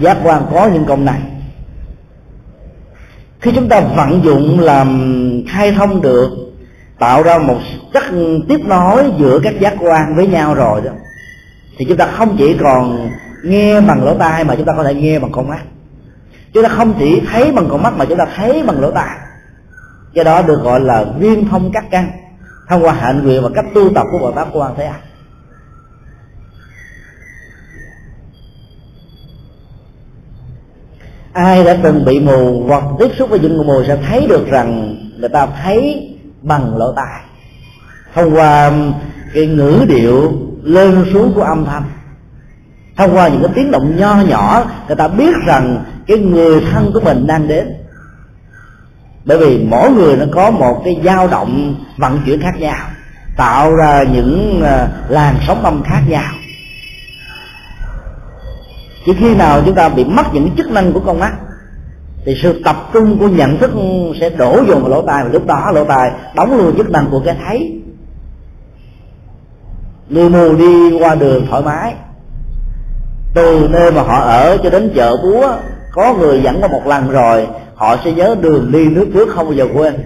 Giác quan có những công năng. Khi chúng ta vận dụng làm khai thông được, tạo ra một cách tiếp nối giữa các giác quan với nhau rồi đó, thì chúng ta không chỉ còn nghe bằng lỗ tai mà chúng ta có thể nghe bằng con mắt. Chúng ta không chỉ thấy bằng con mắt mà chúng ta thấy bằng lỗ tai. Do đó được gọi là viên thông các căn thông qua hạnh nguyện và cách tu tập của Bồ Tát Quan Thế Âm. Ai đã từng bị mù hoặc tiếp xúc với những người mù sẽ thấy được rằng người ta thấy bằng lỗ tai thông qua cái ngữ điệu lên xuống của âm thanh, thông qua những cái tiếng động nho nhỏ người ta biết rằng cái người thân của mình đang đến. Bởi vì mỗi người nó có một cái dao động vận chuyển khác nhau, tạo ra những làn sóng âm khác nhau. Chỉ khi nào chúng ta bị mất những chức năng của con mắt thì sự tập trung của nhận thức sẽ đổ dồn vào lỗ tai, và lúc đó lỗ tai đóng luôn chức năng của cái thấy. Người mù đi qua đường thoải mái, từ nơi mà họ ở cho đến chợ búa, có người dẫn qua một lần rồi họ sẽ nhớ đường đi nước trước không bao giờ quên.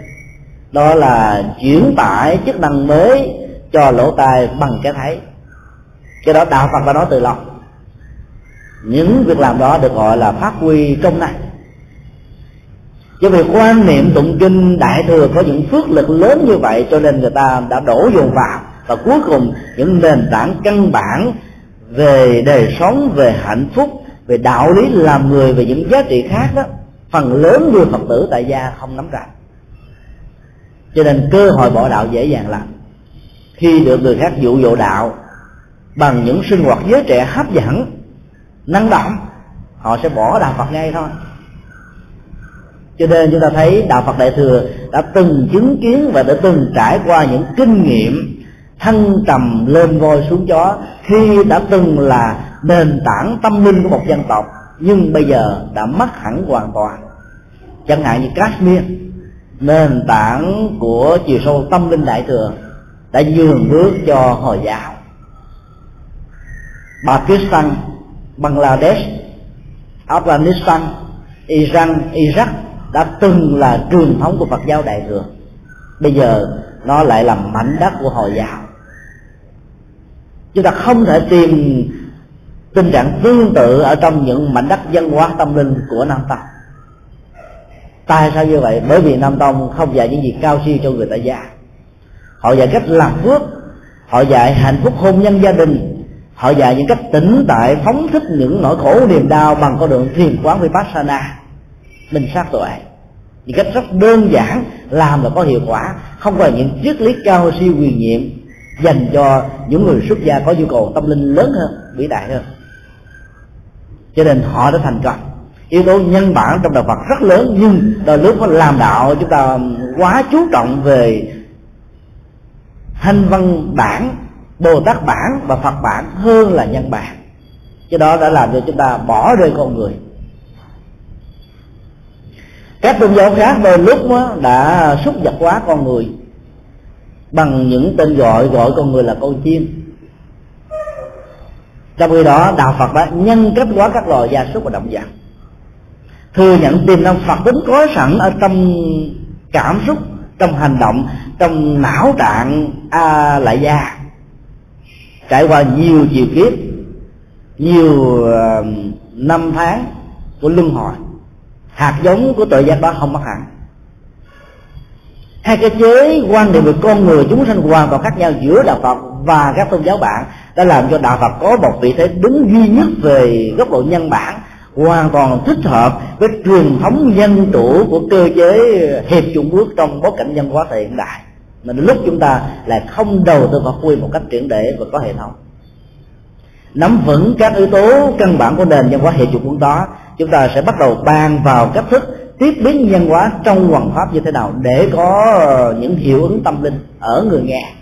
Đó là chuyển tải chức năng mới cho lỗ tai bằng cái thấy. Cái đó đạo Phật đã nói từ lòng. Những việc làm đó được gọi là phát huy công năng. Do vì quan niệm tụng kinh đại thừa có những phước lực lớn như vậy cho nên người ta đã đổ dồn vào, và cuối cùng những nền tảng căn bản về đời sống, về hạnh phúc, về đạo lý làm người, về những giá trị khác đó, phần lớn người Phật tử tại gia không nắm ra. Cho nên cơ hội bỏ đạo dễ dàng lắm. Khi được người khác dụ dỗ đạo bằng những sinh hoạt giới trẻ hấp dẫn, năng động, họ sẽ bỏ đạo Phật ngay thôi. Cho nên chúng ta thấy đạo Phật đại thừa đã từng chứng kiến và đã từng trải qua những kinh nghiệm thăng trầm lên voi xuống chó, khi đã từng là nền tảng tâm linh của một dân tộc nhưng bây giờ đã mất hẳn hoàn toàn. Chẳng hạn như Kashmir, nền tảng của chiều sâu tâm linh đại thừa, đã nhường bước cho Hồi giáo. Pakistan, Bangladesh, Afghanistan, Iran, Iraq đã từng là truyền thống của Phật giáo đại thừa, bây giờ nó lại là mảnh đất của Hồi giáo. Chúng ta không thể tìm tình trạng tương tự ở trong những mảnh đất văn hóa tâm linh của Nam Tông. Tại sao như vậy? Bởi vì Nam Tông không dạy những gì cao siêu cho người tại gia. Họ dạy cách làm phước, họ dạy hạnh phúc hôn nhân gia đình, họ dạy những cách tĩnh tại phóng thích những nỗi khổ niềm đau bằng con đường thiền quán Vipassana, minh sát tuệ. Những cách rất đơn giản làm là có hiệu quả, không phải những triết lý cao siêu quyền nhiệm dành cho những người xuất gia có nhu cầu tâm linh lớn hơn, vĩ đại hơn. Cho nên họ đã thành công. Yếu tố nhân bản trong đạo Phật rất lớn, nhưng đôi lúc làm đạo chúng ta quá chú trọng về thanh văn bản, Bồ Tát bản và Phật bản hơn là nhân bản. Cái đó đã làm cho chúng ta bỏ rơi con người. Các tôn giáo khác đôi lúc đã xúc vật quá con người bằng những tên gọi, gọi con người là con chim. Trong khi đó đạo Phật đã nhân cách hóa các loài gia súc và động vật, thừa nhận tiềm năng Phật tính có sẵn ở trong cảm xúc, trong hành động, trong não trạng lại gia. Trải qua nhiều chiều kiếp, nhiều năm tháng của luân hồi, hạt giống của tội giác đó không mất hẳn. Hai cái chế quan điểm về con người chúng sanh hoàn toàn khác nhau giữa đạo Phật và các tôn giáo bạn đã làm cho đạo Phật có một vị thế đứng duy nhất về góc độ nhân bản, hoàn toàn thích hợp với truyền thống dân chủ của cơ chế hiệp chủng quốc trong bối cảnh văn hóa thời hiện đại. Mà lúc chúng ta lại không đầu tư phát huy một cách triệt để và có hệ thống, nắm vững các yếu tố căn bản của nền văn hóa hệ chủng quốc đó, chúng ta sẽ bắt đầu bàn vào cách thức tiếp biến nhân hóa trong hoàn pháp như thế nào để có những hiệu ứng tâm linh ở người nghe.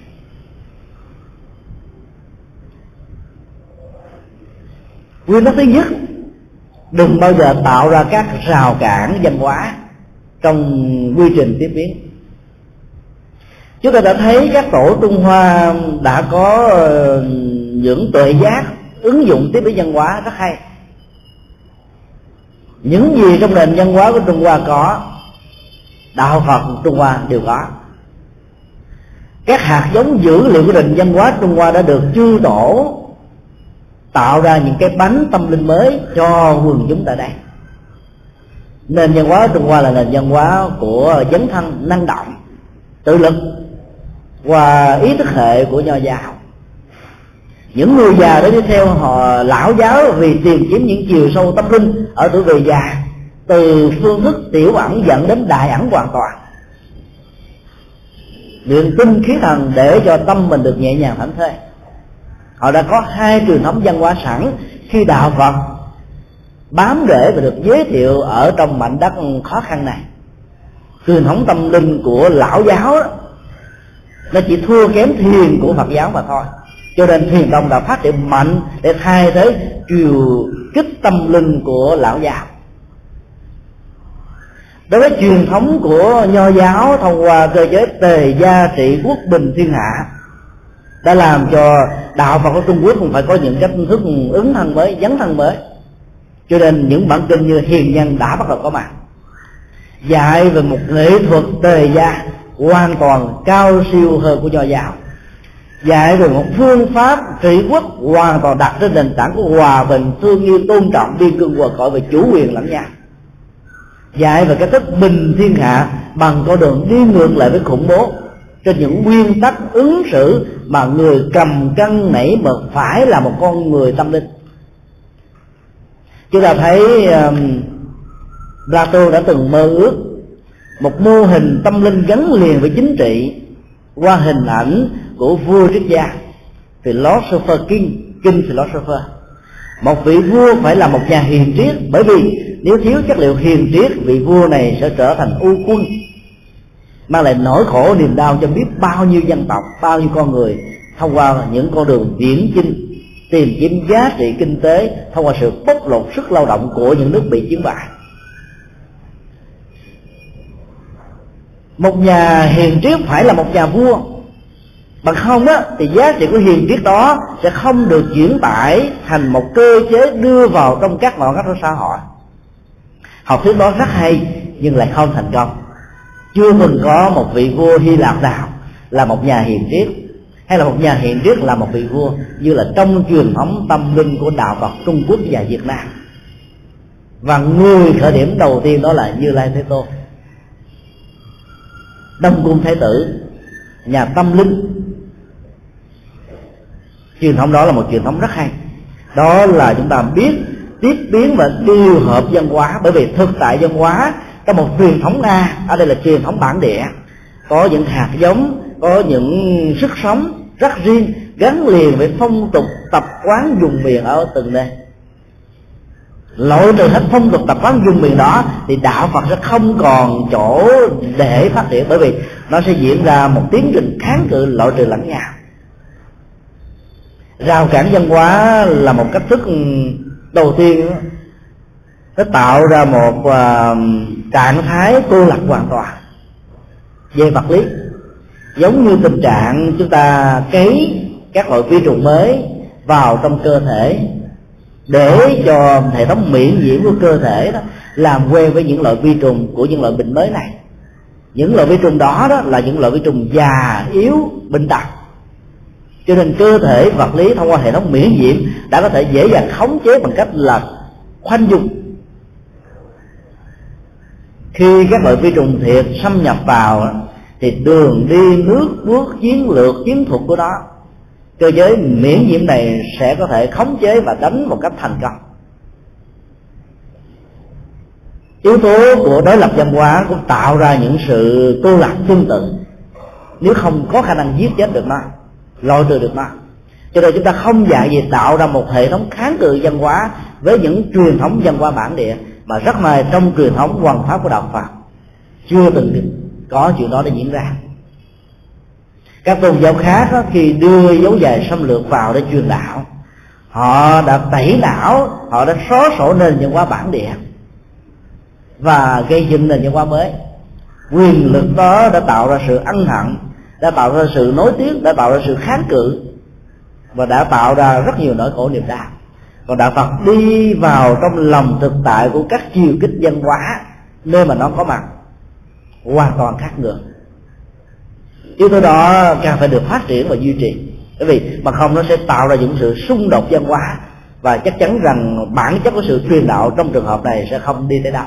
Nguyên tắc thứ nhất, đừng bao giờ tạo ra các rào cản văn hóa trong quy trình tiếp biến. Chúng ta đã thấy các tổ Trung Hoa đã có những tuệ giác ứng dụng tiếp biến văn hóa rất hay. Những gì trong nền văn hóa của Trung Hoa có, đạo Phật Trung Hoa đều có. Các hạt giống dữ liệu của nền văn hóa Trung Hoa đã được chư tổ tạo ra những cái bánh tâm linh mới cho quần chúng tại đây. Nền văn hóa Trung Hoa là nền văn hóa của dấn thân, năng động, tự lực và ý thức hệ của nho giáo. Những người già đó đi theo họ lão giáo vì tìm kiếm những chiều sâu tâm linh ở tuổi về già, từ phương thức tiểu ẩn dẫn đến đại ẩn hoàn toàn. Luyện tinh khí thần để cho tâm mình được nhẹ nhàng thảnh thơi. Họ đã có hai truyền thống văn hóa sẵn khi đạo Phật bám rễ và được giới thiệu ở trong mảnh đất khó khăn này. Truyền thống tâm linh của lão giáo đó, nó chỉ thua kém thiền của Phật giáo mà thôi. Cho nên thiền tông đã phát triển mạnh để thay thế chiều kích tâm linh của lão giáo. Đối với truyền thống của nho giáo thông qua cơ chế tề gia trị quốc bình thiên hạ đã làm cho đạo Phật của Trung Quốc cũng phải có những cách thức ứng thân mới, dấn thân mới. Cho nên những bản kinh như Hiền Nhân đã bắt đầu có mặt, dạy về một nghệ thuật tề gia hoàn toàn cao siêu hơn của nho giáo, dạy về một phương pháp trị quốc hoàn toàn đặt trên nền tảng của hòa bình, thương yêu, tôn trọng, biên cương hòa khỏi về chủ quyền lẫn nhau, dạy về cái cách bình thiên hạ bằng con đường đi ngược lại với khủng bố trên những nguyên tắc ứng xử mà người cầm cân nảy mực phải là một con người tâm linh. Chúng ta thấy Plato đã từng mơ ước một mô hình tâm linh gắn liền với chính trị qua hình ảnh của vua triết gia Philosopher King, King Philosopher. Một vị vua phải là một nhà hiền triết, bởi vì nếu thiếu chất liệu hiền triết, vị vua này sẽ trở thành u quân, mang lại nỗi khổ niềm đau cho biết bao nhiêu dân tộc, bao nhiêu con người, thông qua những con đường viễn chinh tìm kiếm giá trị kinh tế thông qua sự bóc lột sức lao động của những nước bị chiến bại. Một nhà hiền triết phải là một nhà vua, bằng không đó, thì giá trị của hiền triết đó sẽ không được chuyển tải thành một cơ chế đưa vào trong các ngọn ngách của xã hội. Học thuyết đó rất hay nhưng lại không thành công. Chưa từng có một vị vua Hy Lạp nào là một nhà hiền triết, hay là một nhà hiền triết là một vị vua, như là trong truyền thống tâm linh của đạo Phật Trung Quốc và Việt Nam. Và người khởi điểm đầu tiên đó là Như Lai Thế Tôn, Đông Cung Thái Tử, nhà tâm linh. Truyền thống đó là một truyền thống rất hay. Đó là chúng ta biết tiếp biến và điều hợp văn hóa. Bởi vì thực tại văn hóa có một truyền thống Nga, ở đây là truyền thống bản địa, có những hạt giống, có những sức sống rất riêng, gắn liền với phong tục tập quán vùng miền ở từng nơi. Lội từ hết phong tục tập quán vùng miền đó thì đạo Phật sẽ không còn chỗ để phát triển, bởi vì nó sẽ diễn ra một tiến trình kháng cự loại trừ lẫn nhau. Rào cản văn hóa là một cách thức đầu tiên, nó tạo ra một trạng thái cô lập hoàn toàn về vật lý, giống như tình trạng chúng ta cấy các loại vi trùng mới vào trong cơ thể để cho hệ thống miễn nhiễm của cơ thể đó làm quen với những loại vi trùng của những loại bệnh mới này. Những loại vi trùng đó, đó là những loại vi trùng già, yếu, bệnh tật, cho nên cơ thể vật lý thông qua hệ thống miễn nhiễm đã có thể dễ dàng khống chế bằng cách là khoanh vùng. Khi các loại vi trùng thiệt xâm nhập vào thì đường đi, nước bước, chiến lược, chiến thuật của nó, cơ giới miễn nhiễm này sẽ có thể khống chế và đánh một cách thành công. Yếu tố của đối lập văn hóa cũng tạo ra những sự cô lập tương tự, nếu không có khả năng giết chết được nó, loại trừ được nó. Cho nên chúng ta không dạng gì tạo ra một hệ thống kháng cự văn hóa với những truyền thống văn hóa bản địa, mà rất may trong truyền thống hoằng pháp của đạo Phật chưa từng có chuyện đó để diễn ra. Các tôn giáo khác đó, khi đưa dấu giày xâm lược vào để truyền đạo, họ đã tẩy não, họ đã xóa sổ nền văn hóa bản địa và gây dựng nền văn hóa mới. Quyền lực đó đã tạo ra sự ân hận, đã tạo ra sự nối tiếc, đã tạo ra sự kháng cự và đã tạo ra rất nhiều nỗi khổ niềm đau. Còn đạo Phật đi vào trong lòng thực tại của các chiều kích văn hóa, nơi mà nó có mặt, hoàn toàn khác ngược. Yếu tố đó càng phải được phát triển và duy trì, bởi vì mà không nó sẽ tạo ra những sự xung đột văn hóa, và chắc chắn rằng bản chất của sự truyền đạo trong trường hợp này sẽ không đi tới đâu.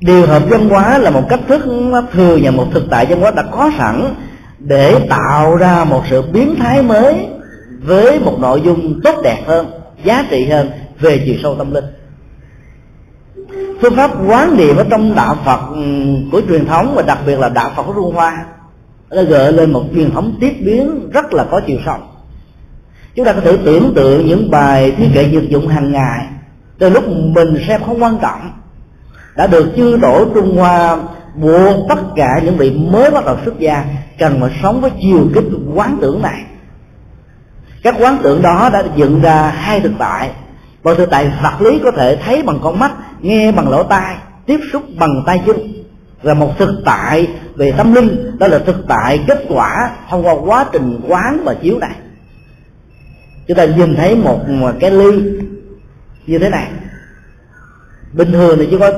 Điều hợp văn hóa là một cách thức thừa nhận một thực tại văn hóa đã có sẵn để tạo ra một sự biến thái mới với một nội dung tốt đẹp hơn, giá trị hơn về chiều sâu tâm linh. Phương pháp quán niệm ở trong đạo Phật của truyền thống, và đặc biệt là đạo Phật của Trung Hoa, nó gợi lên một truyền thống tiếp biến rất là có chiều sâu. Chúng ta có thể tưởng tượng những bài thi kệ dược dụng hàng ngày, từ lúc mình xem không quan trọng, đã được chư tổ Trung Hoa buộc tất cả những vị mới bắt đầu xuất gia cần phải sống với chiều kích quán tưởng này. Các quán tưởng đó đã dựng ra hai thực tại. Một thực tại vật lý có thể thấy bằng con mắt, nghe bằng lỗ tai, tiếp xúc bằng tay chân. Và một thực tại về tâm linh, đó là thực tại kết quả thông qua quá trình quán và chiếu này. Chúng ta nhìn thấy một cái ly như thế này, bình thường thì chỉ có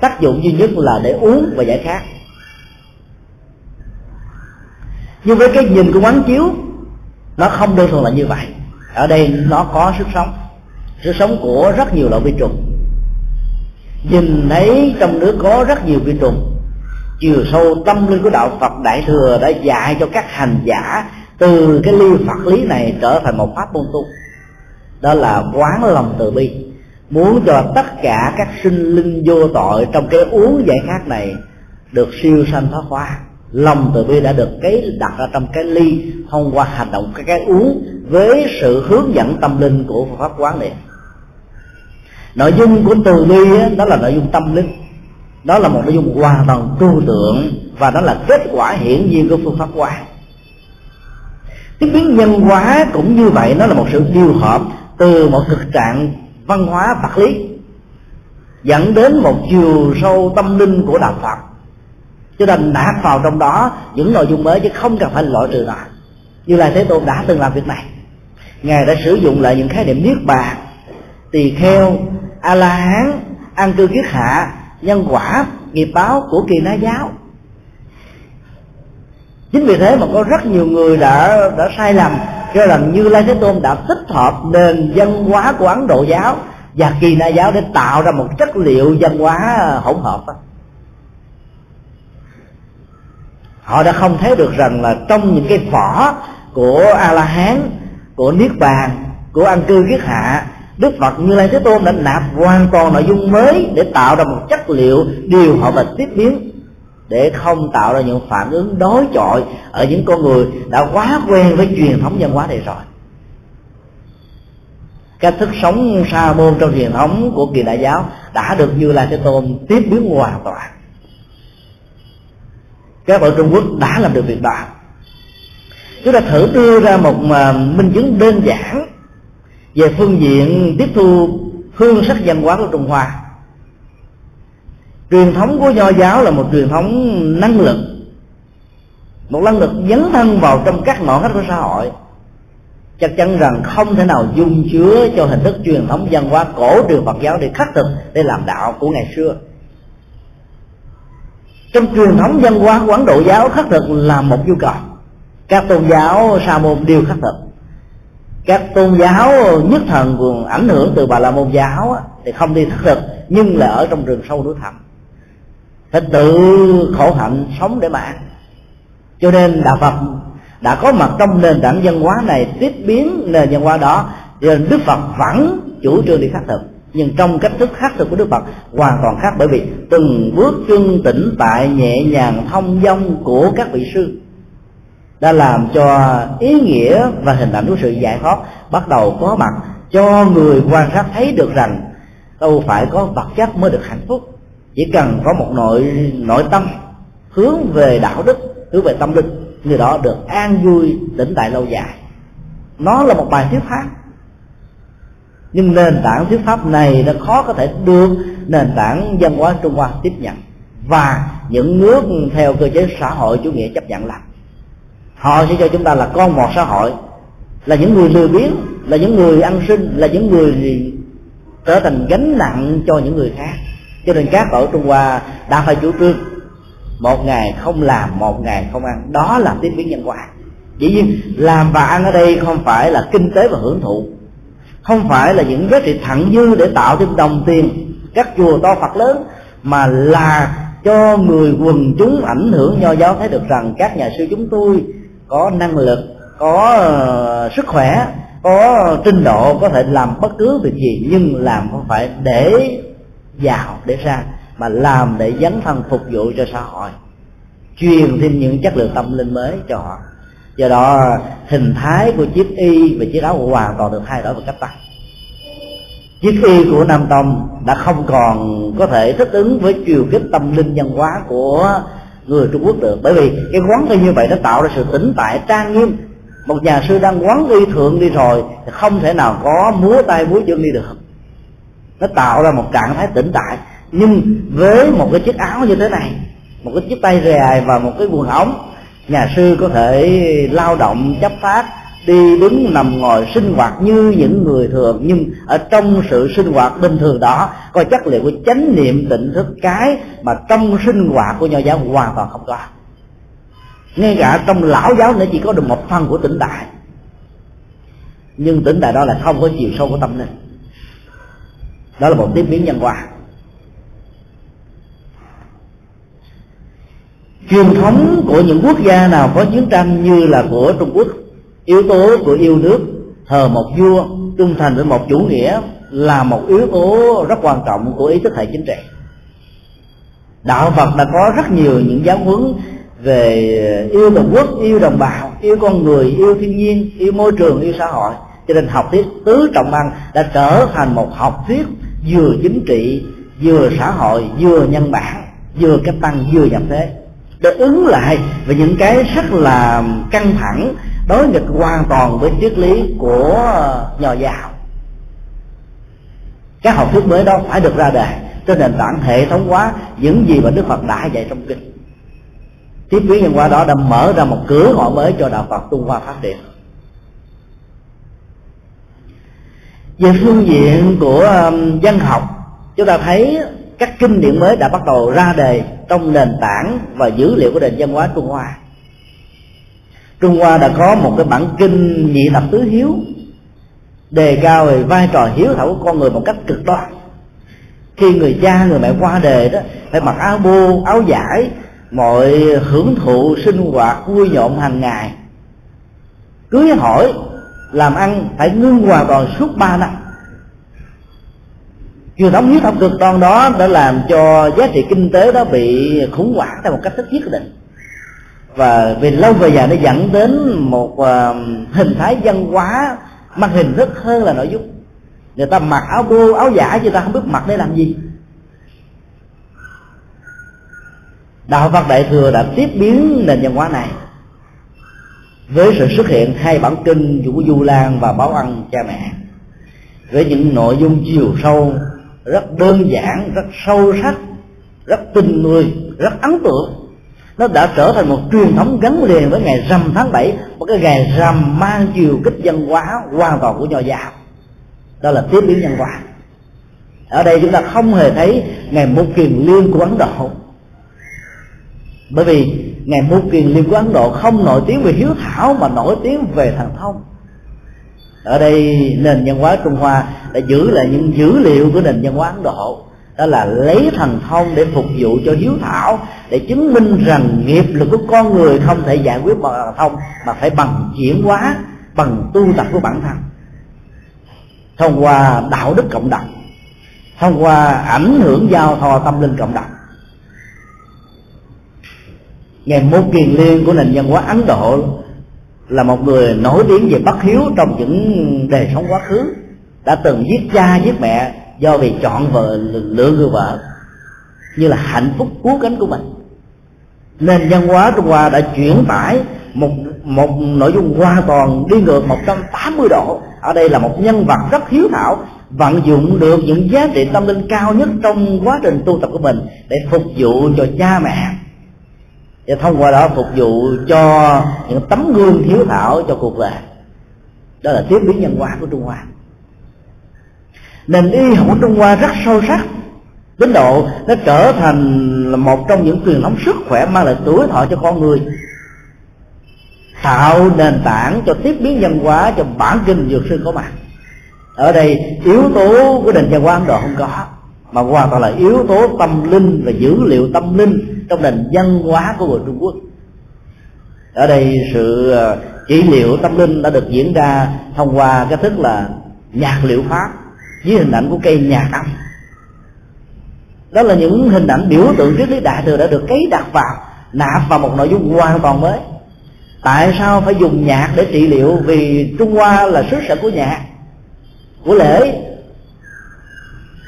tác dụng duy nhất là để uống và giải khát. Nhưng với cái nhìn của quán chiếu, nó không đơn thuần là như vậy. Ở đây nó có sức sống của rất nhiều loại vi trùng. Nhìn thấy trong nước có rất nhiều vi trùng. Chiều sâu tâm linh của đạo Phật Đại Thừa đã dạy cho các hành giả từ cái ly Phật lý này trở thành một pháp môn tu, đó là quán lòng từ bi, muốn cho tất cả các sinh linh vô tội trong cái uống giải khát này được siêu sanh thoát hóa. Lòng từ bi đã được cái đặt ra trong cái ly thông qua hành động cái uống với sự hướng dẫn tâm linh của phương pháp quán niệm. Nội dung của từ bi đó là nội dung tâm linh, đó là một nội dung hoàn toàn tu tượng, và đó là kết quả hiển nhiên của phương pháp quán. Tiếp biến nhân hóa cũng như vậy, nó là một sự điều hợp từ một thực trạng văn hóa vật lý dẫn đến một chiều sâu tâm linh của đạo Phật, cho nên nạp vào trong đó những nội dung mới chứ không cần phải loại trừ lại. Như là Thế Tôn đã từng làm việc này, ngài đã sử dụng lại những khái niệm niết bàn, tỳ kheo, a la hán, an cư kiết hạ, nhân quả, nghiệp báo của Kỳ Na giáo. Chính vì thế mà có rất nhiều người đã sai lầm cho rằng Như Lai Thế Tôn đã tích hợp nền văn hóa của Ấn Độ giáo và Kỳ Na giáo để tạo ra một chất liệu văn hóa hỗn hợp. họ đã không thấy được rằng là trong những cái vỏ của A La Hán, của Niết Bàn, của An Cư Kiết Hạ, Đức Phật Như Lai Thế Tôn đã nạp hoàn toàn nội dung mới để tạo ra một chất liệu điều họ và tiếp biến, để không tạo ra những phản ứng đối chọi ở những con người đã quá quen với truyền thống văn hóa này rồi. Cách thức sống sa môn trong truyền thống của Kỳ Đại giáo đã được Như Lai Thế Tôn tiếp biến hoàn toàn. Các bạn Trung Quốc đã làm được việc đó. Chúng ta thử đưa ra một minh chứng đơn giản về phương diện tiếp thu hương sắc văn hóa của Trung Hoa. Truyền thống của Nho giáo là một truyền thống năng lực, một năng lực dấn thân vào trong các ngõ ngách của xã hội. Chắc chắn rằng không thể nào dung chứa cho hình thức truyền thống văn hóa cổ truyền Phật giáo để khắc thực, để làm đạo của ngày xưa. Trong truyền thống văn hóa của Ấn Độ giáo, khắc thực là một nhu cầu. Các tôn giáo sa môn đều khắc thực. Các tôn giáo nhất thần còn ảnh hưởng từ Bà La Môn giáo thì không đi khắc thực, nhưng là ở trong rừng sâu núi thẳm, phải tự khổ hạnh sống để mà ăn. Cho nên đạo Phật đã có mặt trong nền tảng văn hóa này, tiếp biến nền văn hóa đó. Đức Phật vẫn chủ trương đi khắc thực, nhưng trong cách thức khắc thực của Đức Phật hoàn toàn khác, bởi vì từng bước trương tĩnh tại, nhẹ nhàng thông dong của các vị sư đã làm cho ý nghĩa và hình ảnh của sự giải thoát bắt đầu có mặt, cho người quan sát thấy được rằng đâu phải có vật chất mới được hạnh phúc, chỉ cần có một nội tâm hướng về đạo đức, hướng về tâm linh, người đó được an vui tĩnh tại lâu dài. Nó là một bài thuyết pháp, nhưng nền tảng thuyết pháp này nó khó có thể được nền tảng văn hóa Trung Hoa tiếp nhận, và những nước theo cơ chế xã hội chủ nghĩa chấp nhận lắm. Họ sẽ cho chúng ta là con mọt xã hội, là những người lười biếng, là những người ăn xin, là những người trở thành gánh nặng cho những người khác. Cho nên các tổ Trung Hoa đã phải chủ trương một ngày không làm, một ngày không ăn. Đó là tiếp biến nhân quả. Dĩ nhiên làm và ăn ở đây không phải là kinh tế và hưởng thụ, không phải là những giá trị thặng dư để tạo thêm đồng tiền các chùa to Phật lớn, mà là cho người quần chúng ảnh hưởng Nho giáo thấy được rằng các nhà sư chúng tôi có năng lực, có sức khỏe, có trình độ, có thể làm bất cứ việc gì, nhưng làm không phải để giàu để sang, mà làm để dấn thân phục vụ cho xã hội, truyền thêm những chất lượng tâm linh mới cho họ. Do đó hình thái của chiếc y và chiếc áo của Hoàng còn được thay đổi một cách tăng. Chiếc y của Nam Tông đã không còn có thể thích ứng với chiều kích tâm linh văn hóa của người Trung Quốc được, bởi vì cái quán y như vậy nó tạo ra sự tĩnh tại trang nghiêm. Một nhà sư đang quán y thượng đi rồi thì không thể nào có múa tay múa chân đi được. Nó tạo ra một trạng thái tĩnh tại, nhưng với một cái chiếc áo như thế này, một cái chiếc tay dài và một cái quần ống, nhà sư có thể lao động chấp pháp, đi đứng nằm ngồi, sinh hoạt như những người thường. Nhưng ở trong sự sinh hoạt bình thường đó có chất liệu của chánh niệm tỉnh thức, cái mà trong sinh hoạt của Nho giáo hoàn toàn không có. Ngay cả trong lão giáo nữa chỉ có được một phần của tĩnh tại, nhưng tĩnh tại đó là không có chiều sâu của tâm linh. Đó là một tiếp biến nhân quả. Truyền thống của những quốc gia nào có chiến tranh như là của Trung Quốc, yếu tố của yêu nước, thờ một vua, trung thành với một chủ nghĩa là một yếu tố rất quan trọng của ý thức hệ chính trị. Đạo Phật đã có rất nhiều những giáo huấn về yêu tổ quốc, yêu đồng bào, yêu con người, yêu thiên nhiên, yêu môi trường, yêu xã hội. Cho nên học thuyết Tứ Trọng Ăn đã trở thành một học thuyết vừa chính trị, vừa xã hội, vừa nhân bản, vừa cách tăng, vừa nhập thế, để ứng lại về những cái rất là căng thẳng, đối nghịch hoàn toàn với triết lý của Nho giáo. Các học thuyết mới đó phải được ra đời trên nền tảng hệ thống hóa những gì mà Đức Phật đã dạy trong kinh. Tiếp biến nhân quả đó đã mở ra một cửa ngõ mới cho đạo Phật Trung Hoa phát triển. Về phương diện của văn học, chúng ta thấy các kinh điển mới đã bắt đầu ra đời trong nền tảng và dữ liệu của nền văn hóa Trung Hoa. Trung Hoa đã có một cái bản kinh Nhị Thập Tứ Hiếu đề cao về vai trò hiếu thảo của con người một cách cực đoan. Khi người cha người mẹ qua đời đó phải mặc áo bô, áo vải, mọi hưởng thụ sinh hoạt vui nhộn hàng ngày. Cưới hỏi, làm ăn phải ngưng hoàn toàn suốt 3 năm. Truyền thống hiếu thảo cực đoan đó đã làm cho giá trị kinh tế đó bị khủng hoảng theo một cách rất nhất định, và về lâu về dài nó dẫn đến một hình thái văn hóa mang hình thức hơn là nội dung. Người ta mặc áo bô áo giả chứ ta không biết mặc để làm gì. Đạo Phật Đại Thừa đã tiếp biến nền văn hóa này với sự xuất hiện 2 bản kinh Vũ Du Lan và Báo Ân Cha Mẹ, với những nội dung chiều sâu rất đơn giản, rất sâu sắc, rất tình người, rất ấn tượng. Nó đã trở thành một truyền thống gắn liền với ngày rằm tháng 7, một cái ngày rằm mang chiều kích văn hóa hoàn toàn của Nho giáo. Đó là tiếp biến văn hóa. Ở đây chúng ta không hề thấy ngày Mục Kiền Liên của Ấn Độ, bởi vì ngày Mục Kiền Liên của Ấn Độ không nổi tiếng về hiếu thảo mà nổi tiếng về thần thông. Ở đây nền văn hóa Trung Hoa đã giữ lại những dữ liệu của nền văn hóa Ấn Độ, đó là lấy thần thông để phục vụ cho hiếu thảo, để chứng minh rằng nghiệp lực của con người không thể giải quyết bằng thần thông mà phải bằng chuyển hóa, bằng tu tập của bản thân, thông qua đạo đức cộng đồng, thông qua ảnh hưởng giao thoa tâm linh cộng đồng. Ngài Mục Kiền Liên của nền văn hóa Ấn Độ là một người nổi tiếng về bất hiếu trong những đời sống quá khứ, đã từng giết cha giết mẹ do vì chọn vợ, lựa người vợ như là hạnh phúc cứu cánh của mình. Nền văn hóa Trung Hoa đã chuyển tải một nội dung hoàn toàn đi ngược 180 độ. Ở đây là một nhân vật rất hiếu thảo, vận dụng được những giá trị tâm linh cao nhất trong quá trình tu tập của mình để phục vụ cho cha mẹ, và thông qua đó phục vụ cho những tấm gương hiếu thảo cho cuộc đời. Đó là tiếp biến nhân hóa của Trung Hoa. Nền y học của Trung Hoa rất sâu sắc đến độ nó trở thành một trong những truyền thống sức khỏe mang lại tuổi thọ cho con người, tạo nền tảng cho tiếp biến văn hóa cho bản kinh Dược Sư có mặt. Ở đây yếu tố của nền văn hóa Ấn Độ không có, mà hoàn toàn là yếu tố tâm linh và dữ liệu tâm linh trong nền văn hóa của người Trung Quốc. Ở đây sự trị liệu tâm linh đã được diễn ra thông qua cái thức là nhạc liệu pháp với hình ảnh của cây nhạc âm. Đó là những hình ảnh biểu tượng triết lý Đại Thừa đã được cấy đặt vào, nạp vào một nội dung hoàn toàn mới. Tại sao phải dùng nhạc để trị liệu? Vì Trung Hoa là xứ sở của nhạc, của lễ.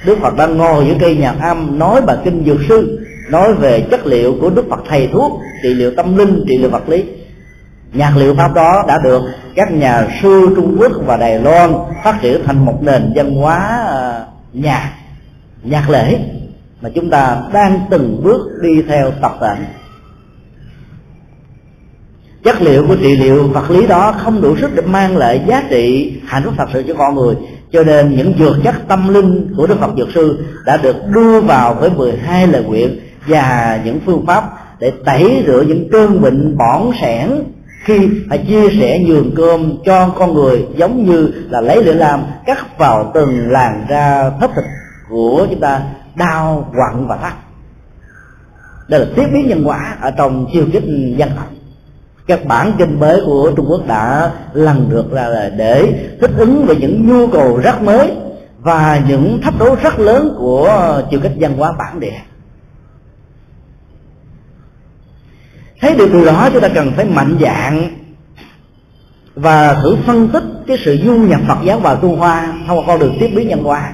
Đức Phật đang ngồi giữa cây nhạc âm nói bài kinh Dược Sư, nói về chất liệu của Đức Phật thầy thuốc trị liệu tâm linh, trị liệu vật lý. Nhạc liệu pháp đó đã được các nhà sư Trung Quốc và Đài Loan phát triển thành một nền văn hóa nhạc lễ mà chúng ta đang từng bước đi theo tập tễnh. Chất liệu của trị liệu vật lý đó không đủ sức để mang lại giá trị hạnh phúc thật sự cho con người, cho nên những dược chất tâm linh của Đức Phật Dược Sư đã được đưa vào với 12 lời nguyện và những phương pháp để tẩy rửa những cơn bệnh bỏng sẻn, khi phải chia sẻ nhường cơm cho con người, giống như là lấy lưỡi lam cắt vào từng làn da thấp thịt của chúng ta đau quặn và thắt. Đây là tiếp biến nhân quả ở trong chiêu kích dân tộc. Các bản kinh mới của Trung Quốc đã lần lượt ra là để thích ứng với những nhu cầu rất mới và những thách đố rất lớn của chiêu kích dân hóa bản địa. Thấy được điều đó, chúng ta cần phải mạnh dạn và thử phân tích cái sự du nhập Phật giáo vào Trung Hoa thông qua con đường tiếp biến nhân hóa.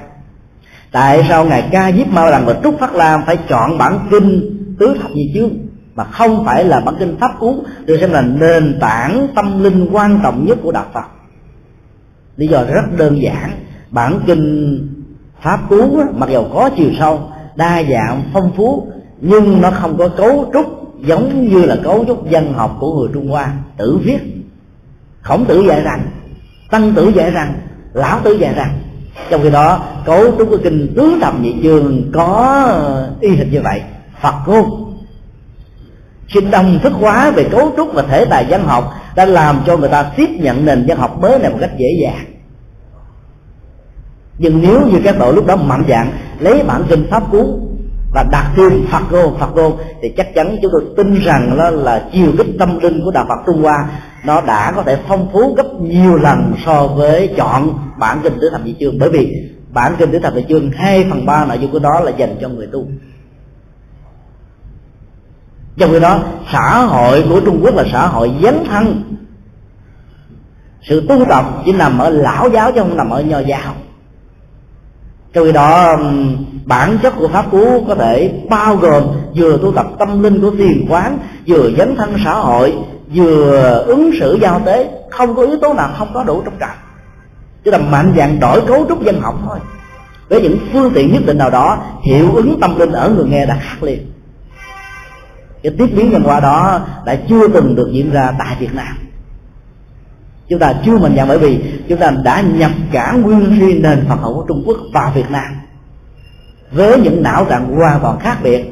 Tại sao ngài Ca Diếp Ma Đằng và Trúc Phát Lam phải chọn bản kinh Tứ Thập Nhị Chương mà không phải là bản kinh Pháp Cú, được xem là nền tảng tâm linh quan trọng nhất của đạo Phật? Lý do rất đơn giản, bản kinh Pháp Cú mặc dù có chiều sâu, đa dạng, phong phú, nhưng nó không có cấu trúc giống như là cấu trúc văn học của người Trung Hoa tự viết. Khổng Tử dạy rằng, Tăng Tử dạy rằng, Lão Tử dạy rằng. Trong khi đó, cấu trúc của kinh Tứ Thập Nhị Chương có y hệt như vậy. Phật ngôn sự đồng thức hóa về cấu trúc và thể tài văn học đã làm cho người ta tiếp nhận nền văn học mới này một cách dễ dàng. Nhưng nếu như các tổ lúc đó mạnh dạn lấy bản kinh Pháp Cú và đạt tiêu Phật ngôn thì chắc chắn chúng tôi tin rằng đó là chiều kích tâm linh của đạo Phật Trung Hoa nó đã có thể phong phú gấp nhiều lần so với chọn bản kinh Tứ Thập Nhị Chương, bởi vì bản kinh Tứ Thập Nhị Chương 2/3 nội dung của đó là dành cho người tu. Trong khi đó xã hội của Trung Quốc là xã hội dấn thân, sự tu tập chỉ nằm ở lão giáo chứ không nằm ở nho giáo. Trong khi đó bản chất của pháp cú có thể bao gồm vừa tu tập tâm linh của thiền quán, vừa dấn thân xã hội, vừa ứng xử giao tế, không có yếu tố nào không có đủ trong trại, chứ là mạnh dạn đổi cấu trúc dân học thôi, với những phương tiện nhất định nào đó. Hiệu ứng tâm linh ở người nghe đã khác liền. Cái tiếp biến văn hóa đó đã chưa từng được diễn ra tại Việt Nam. Chúng ta chưa mạnh dạn bởi vì chúng ta đã nhập cả nguyên khí nền Phật học của Trung Quốc vào Việt Nam, với những não trạng hoàn toàn khác biệt,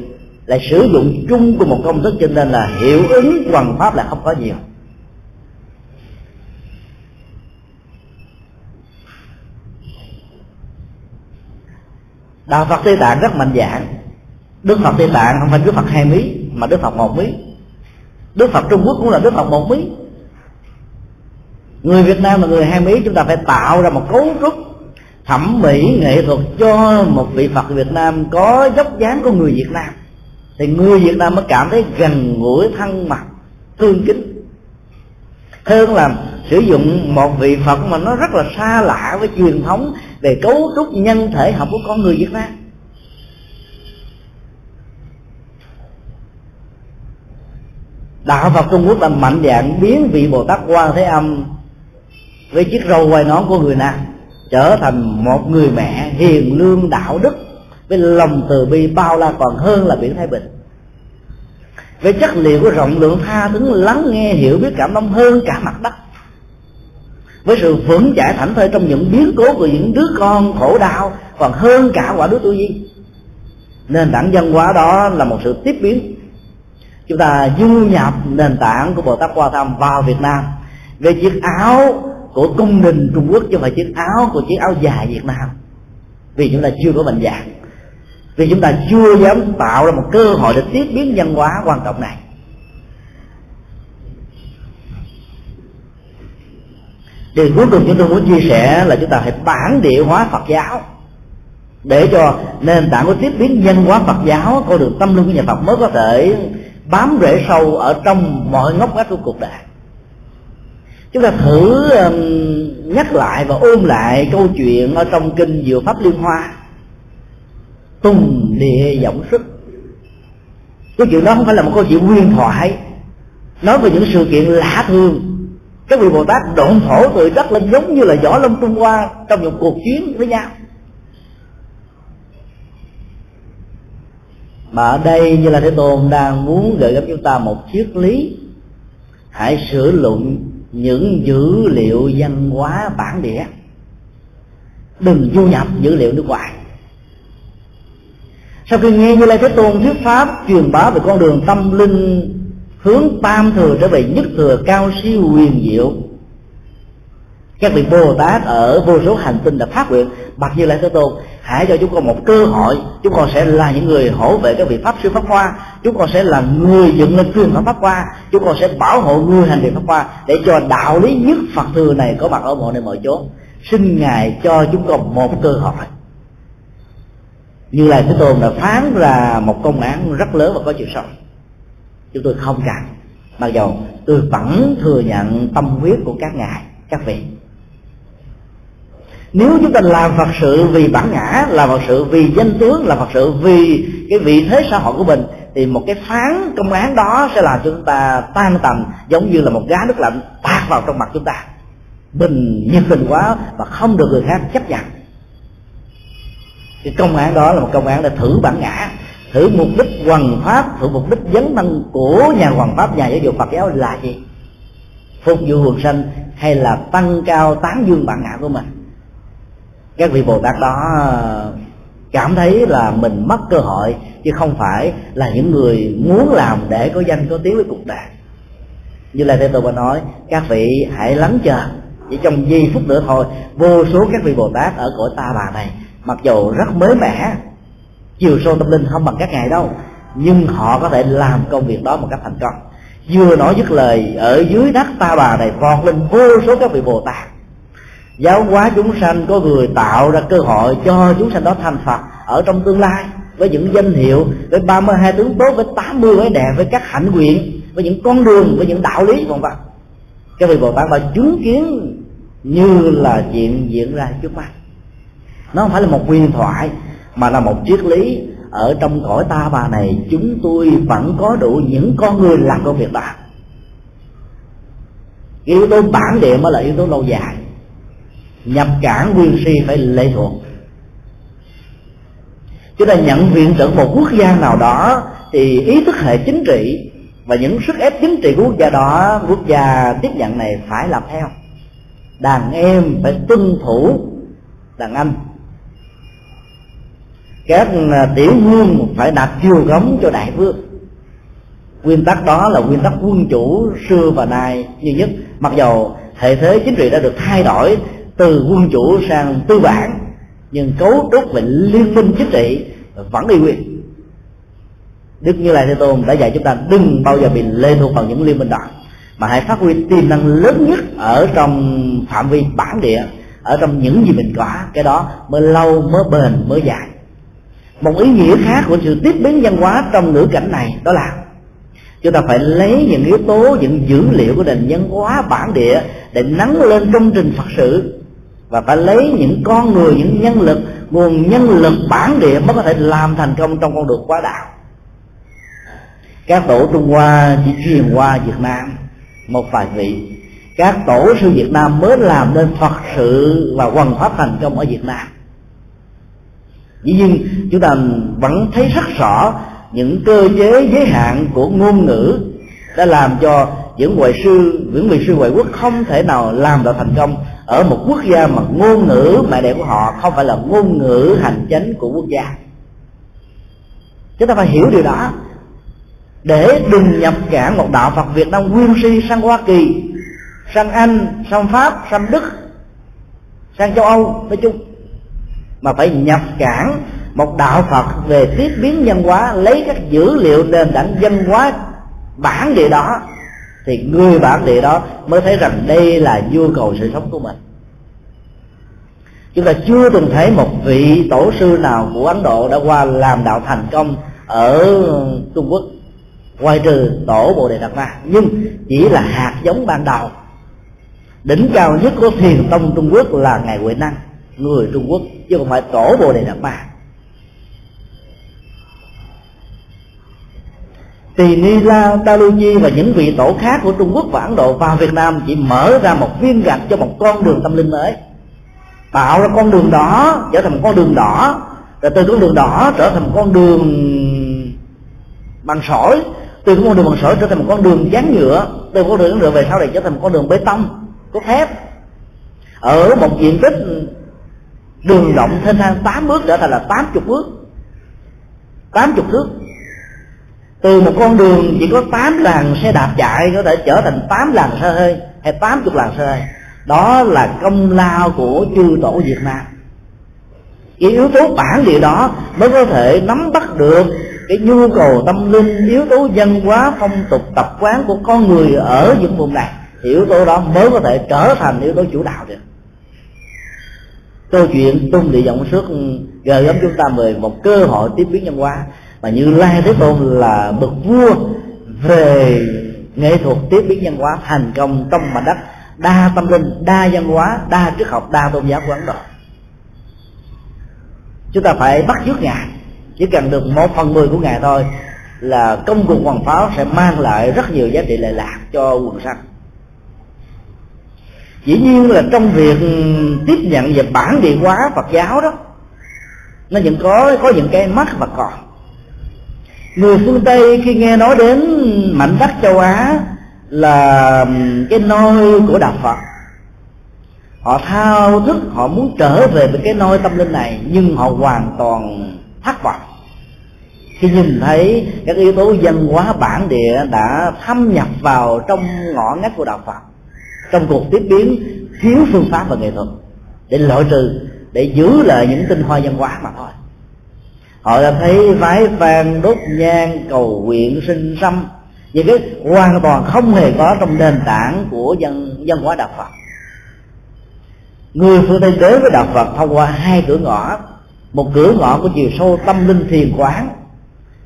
lại sử dụng chung của một công thức, cho nên là hiệu ứng hoằng pháp là không có nhiều. Đạo Phật Tây Tạng rất mạnh dạn. Đức Phật Tây Tạng không phải Đức Phật 2 mí mà Đức Phật 1 mí. Đức Phật Trung Quốc cũng là Đức Phật 1 mí. Người Việt Nam là người 2 mí. Chúng ta phải tạo ra một cấu trúc thẩm mỹ nghệ thuật cho một vị Phật Việt Nam có dốc dáng của người Việt Nam, thì người Việt Nam mới cảm thấy gần gũi, thân mật, thương kính, hơn là sử dụng một vị Phật mà nó rất là xa lạ với truyền thống về cấu trúc nhân thể học của con người Việt Nam. Đạo Phật Trung Quốc là mạnh dạn biến vị Bồ Tát Quan Thế Âm với chiếc râu quai nón của người Nam trở thành một người mẹ hiền lương đạo đức, với lòng từ bi bao la còn hơn là biển Thái Bình, với chất liệu của rộng lượng, tha thứ, lắng nghe, hiểu biết, cảm thông hơn cả mặt đất, với sự vững chãi thảnh thơi trong những biến cố của những đứa con khổ đau còn hơn cả quả đứa tu di. Nền tảng văn hóa đó là một sự tiếp biến. Chúng ta du nhập nền tảng của Bồ Tát Quan Tham vào Việt Nam về chiếc áo của cung đình Trung Quốc, chứ không phải chiếc áo của chiếc áo dài Việt Nam, vì chúng ta chưa có mạnh dạng, vì chúng ta chưa dám tạo ra một cơ hội để tiếp biến văn hóa quan trọng này. Điều cuối cùng chúng tôi muốn chia sẻ là chúng ta phải bản địa hóa Phật giáo, để cho nền tảng của tiếp biến văn hóa Phật giáo, con đường tâm linh của nhà Phật mới có thể bám rễ sâu ở trong mọi ngóc ngách của cuộc đời. Chúng ta thử nhắc lại và ôm lại câu chuyện ở trong kinh Diệu Pháp Liên Hoa: Tùng địa võng sức. Câu chuyện đó không phải là một câu chuyện huyền thoại nói về những sự kiện lạ thường. Các vị Bồ Tát độn thổ từ đất lên giống như là Võ Lâm Trung Hoa trong một cuộc chiến với nhau. Mà ở đây Như Lai Thế Tôn đang muốn gợi gắm chúng ta một triết lý: hãy sử dụng những dữ liệu văn hóa bản địa, đừng du nhập dữ liệu nước ngoài. Sau khi nghe Như Lai Thế Tôn thuyết pháp truyền bá về con đường tâm linh hướng tam thừa trở về nhất thừa cao siêu huyền diệu, các vị Bồ Tát ở vô số hành tinh đã phát nguyện: bạch Như Lai Thế Tôn, hãy cho chúng con một cơ hội. Chúng con sẽ là những người hỗ vệ các vị Pháp sư Pháp Hoa, chúng con sẽ là người dựng lên truyền thống Pháp Hoa, chúng con sẽ bảo hộ người hành trì Pháp Hoa, để cho đạo lý nhất Phật thừa này có mặt ở mọi nơi mọi chỗ. Xin Ngài cho chúng con một cơ hội. Như Lai Thế Tôn đã phán ra một công án rất lớn và có chiều sâu. Chúng tôi không cần, mặc dù tôi vẫn thừa nhận tâm huyết của các ngài, các vị. Nếu chúng ta làm Phật sự vì bản ngã, làm Phật sự vì danh tướng, làm Phật sự vì cái vị thế xã hội của mình, thì một cái phán công án đó sẽ làm chúng ta tan tành, giống như là một gá nước lạnh tạt vào trong mặt chúng ta, bình nhiệt tình quá và không được người khác chấp nhận. Cái công án đó là một công án để thử bản ngã, thử mục đích hoằng pháp, thử mục đích dấn thân của nhà hoằng pháp, nhà giáo dục Phật giáo là gì? Phục vụ quần sanh hay là tăng cao tán dương bản ngã của mình? Các vị Bồ Tát đó cảm thấy là mình mất cơ hội, chứ không phải là những người muốn làm để có danh có tiếng với cuộc đời. Như là Thế Tôn đã nói, các vị hãy lắng chờ, chỉ trong giây phút nữa thôi, vô số các vị Bồ Tát ở cõi Ta Bà này, mặc dù rất mới mẻ, chiều sâu tâm linh không bằng các ngài đâu, nhưng họ có thể làm công việc đó một cách thành công. Vừa nói dứt lời, ở dưới đất Ta Bà này vọt lên vô số các vị Bồ Tát giáo hóa chúng sanh. Có người tạo ra cơ hội cho chúng sanh đó thành Phật ở trong tương lai, với những danh hiệu, với 32 tướng tốt, với 80 vẻ đẹp, với các hạnh nguyện, với những con đường, với những đạo lý vân vân. Các vị Bồ Tát đã chứng kiến như là chuyện diễn ra trước mắt. Nó không phải là một huyền thoại mà là một triết lý. Ở trong cõi Ta Bà này chúng tôi vẫn có đủ những con người làm công việc đó. Yếu tố bản địa mới là yếu tố lâu dài. Nhập cảng nguyên si phải lệ thuộc. Chúng ta nhận viện trợ một quốc gia nào đó thì ý thức hệ chính trị và những sức ép chính trị của quốc gia đó, quốc gia tiếp nhận này phải làm theo. Đàn em phải tuân thủ đàn anh, các tiểu vương phải đặt chiều gống cho đại vương. Nguyên tắc đó là nguyên tắc quân chủ xưa và nay duy nhất, mặc dầu hệ thế chính trị đã được thay đổi từ quân chủ sang tư bản, nhưng cấu trúc về liên minh chính trị vẫn y nguyên. Đức Như Lai Thế Tôn đã dạy chúng ta đừng bao giờ bị lệ thuộc vào những liên minh đó, mà hãy phát huy tiềm năng lớn nhất ở trong phạm vi bản địa, ở trong những gì mình có. Cái đó mới lâu, mới bền, mới dài. Một ý nghĩa khác của sự tiếp biến văn hóa trong ngữ cảnh này đó là chúng ta phải lấy những yếu tố, những dữ liệu của nền văn hóa bản địa để nắng lên công trình Phật sự, và phải lấy những con người, những nhân lực, nguồn nhân lực bản địa mới có thể làm thành công trong con đường quá đạo. Các tổ Trung Hoa chỉ truyền qua Việt Nam một vài vị, các tổ sư Việt Nam mới làm nên Phật sự và hoằng pháp thành công ở Việt Nam. Dĩ nhiên chúng ta vẫn thấy rất rõ những cơ chế giới hạn của ngôn ngữ đã làm cho những vị sư ngoại quốc không thể nào làm được thành công ở một quốc gia mà ngôn ngữ mẹ đẻ của họ không phải là ngôn ngữ hành chánh của quốc gia. Chúng ta phải hiểu điều đó để đừng nhập cản một đạo Phật Việt Nam nguyên si sang Hoa Kỳ, sang Anh, sang Pháp, sang Đức, sang châu Âu nói chung, mà phải nhập cản một đạo Phật về tiếp biến văn hóa, lấy các dữ liệu nền tảng văn hóa bản địa đó, thì người bản địa đó mới thấy rằng đây là nhu cầu sự sống của mình. Chúng ta chưa từng thấy một vị tổ sư nào của Ấn Độ đã qua làm đạo thành công ở Trung Quốc, ngoài trừ tổ Bồ Đề Đạt Ma, nhưng chỉ là hạt giống ban đầu. Đỉnh cao nhất của thiền tông Trung Quốc là ngài Huệ Năng, người Trung Quốc, chứ không phải tổ Bồ Đề Đạt Ma. Tỳ Ni La, Ta Lu Nhi và những vị tổ khác của Trung Quốc và Ấn Độ vào Việt Nam chỉ mở ra một viên gạch cho một con đường tâm linh mới, tạo ra con đường đỏ trở thành một con đường đỏ, rồi từ con đường đỏ trở thành một con đường bằng sỏi, từ con đường bằng sỏi trở thành một con đường dán nhựa, từ con đường về sau này trở thành một con đường bê tông cốt thép, ở một diện tích đường rộng thênh thang 8 bước trở thành là 80 bước, 80 thước. Từ một con đường chỉ có 8 làn xe đạp chạy có thể trở thành 8 làn xe hơi hay 80 làn xe hơi. Đó là công lao của chư tổ Việt Nam. Cái yếu tố bản địa đó mới có thể nắm bắt được cái nhu cầu tâm linh, yếu tố văn hóa, phong tục, tập quán của con người ở những vùng này. Thì yếu tố đó mới có thể trở thành yếu tố chủ đạo được. Câu chuyện Tung Địa Vọng Xước gợi gắm chúng ta về một cơ hội tiếp biến văn hóa, mà Như Lai Thế Tôn là bậc vua về nghệ thuật tiếp biến văn hóa thành công trong mảnh đất đa tâm linh, đa văn hóa, đa triết học, đa tôn giáo của Ấn Độ. Chúng ta phải bắt chước ngài, chỉ cần được 1/10 của ngài thôi là công cuộc hoàn pháo sẽ mang lại rất nhiều giá trị lệ lạc cho quần sanh. Dĩ nhiên là trong việc tiếp nhận về bản địa hóa Phật giáo đó, nó vẫn có những cái mắc và còn. Người phương Tây khi nghe nói đến mảnh đất châu Á là cái nôi của đạo Phật, họ thao thức, họ muốn trở về với cái nôi tâm linh này, nhưng họ hoàn toàn thất vọng khi nhìn thấy các yếu tố văn hóa bản địa đã thâm nhập vào trong ngõ ngách của đạo Phật, trong cuộc tiếp biến thiếu phương pháp và nghệ thuật để loại trừ, để giữ lại những tinh hoa văn hóa mà thôi. họ đã thấy vái vang đốt nhang cầu nguyện sinh sâm, những cái hoàn toàn không hề có trong nền tảng của văn hóa đạo Phật. Người phương Tây đến với đạo Phật thông qua hai cửa ngõ, một cửa ngõ của chiều sâu tâm linh thiền quán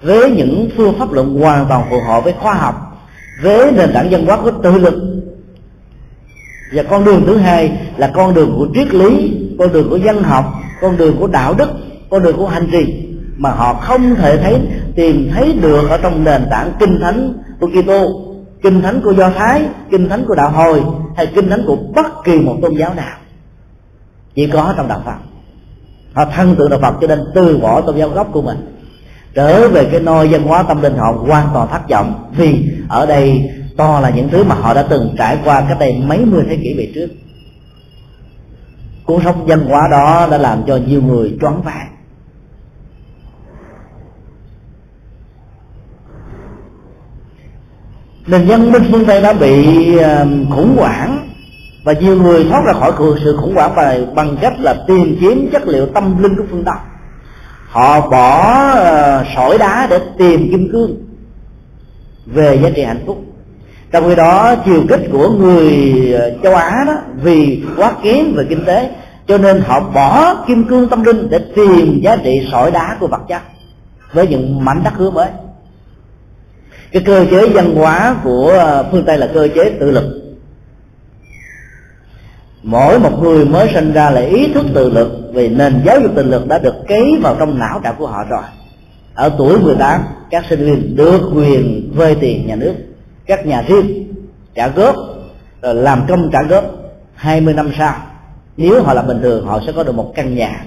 với những phương pháp luận hoàn toàn phù hợp với khoa học, với nền tảng văn hóa của tự lực, và con đường thứ hai là con đường của triết lý, con đường của văn học, con đường của đạo đức, con đường của hành trì, mà họ không thể tìm thấy được ở trong nền tảng kinh thánh của Kitô, kinh thánh của Do Thái, kinh thánh của đạo Hồi hay kinh thánh của bất kỳ một tôn giáo nào, chỉ có trong đạo Phật. Họ thân tượng đạo Phật cho nên từ bỏ tôn giáo gốc của mình, trở về cái nôi văn hóa tâm linh, họ hoàn toàn thất vọng, vì ở đây to là những thứ mà họ đã từng trải qua cách đây mấy mươi thế kỷ về trước. Cuộc sống văn hóa đó đã làm cho nhiều người choáng váng. Nền văn minh phương Tây đã bị khủng hoảng, và nhiều người thoát ra khỏi sự khủng hoảng bằng cách là tìm kiếm chất liệu tâm linh của phương Đông. Họ bỏ sỏi đá để tìm kim cương về giá trị hạnh phúc. Trong khi đó, chiều kích của người châu Á đó vì quá kém về kinh tế, cho nên họ bỏ kim cương tâm linh để tìm giá trị sỏi đá của vật chất với những mảnh đất hứa mới. Cái cơ chế văn hóa của phương Tây là cơ chế tự lực. Mỗi một người mới sinh ra là ý thức tự lực, vì nền giáo dục tự lực đã được cấy vào trong não trạng của họ rồi. Ở tuổi 18, các sinh viên được quyền vay tiền nhà nước, các nhà riêng, trả góp, rồi làm công trả góp. 20 năm sau, nếu họ là bình thường, họ sẽ có được một căn nhà,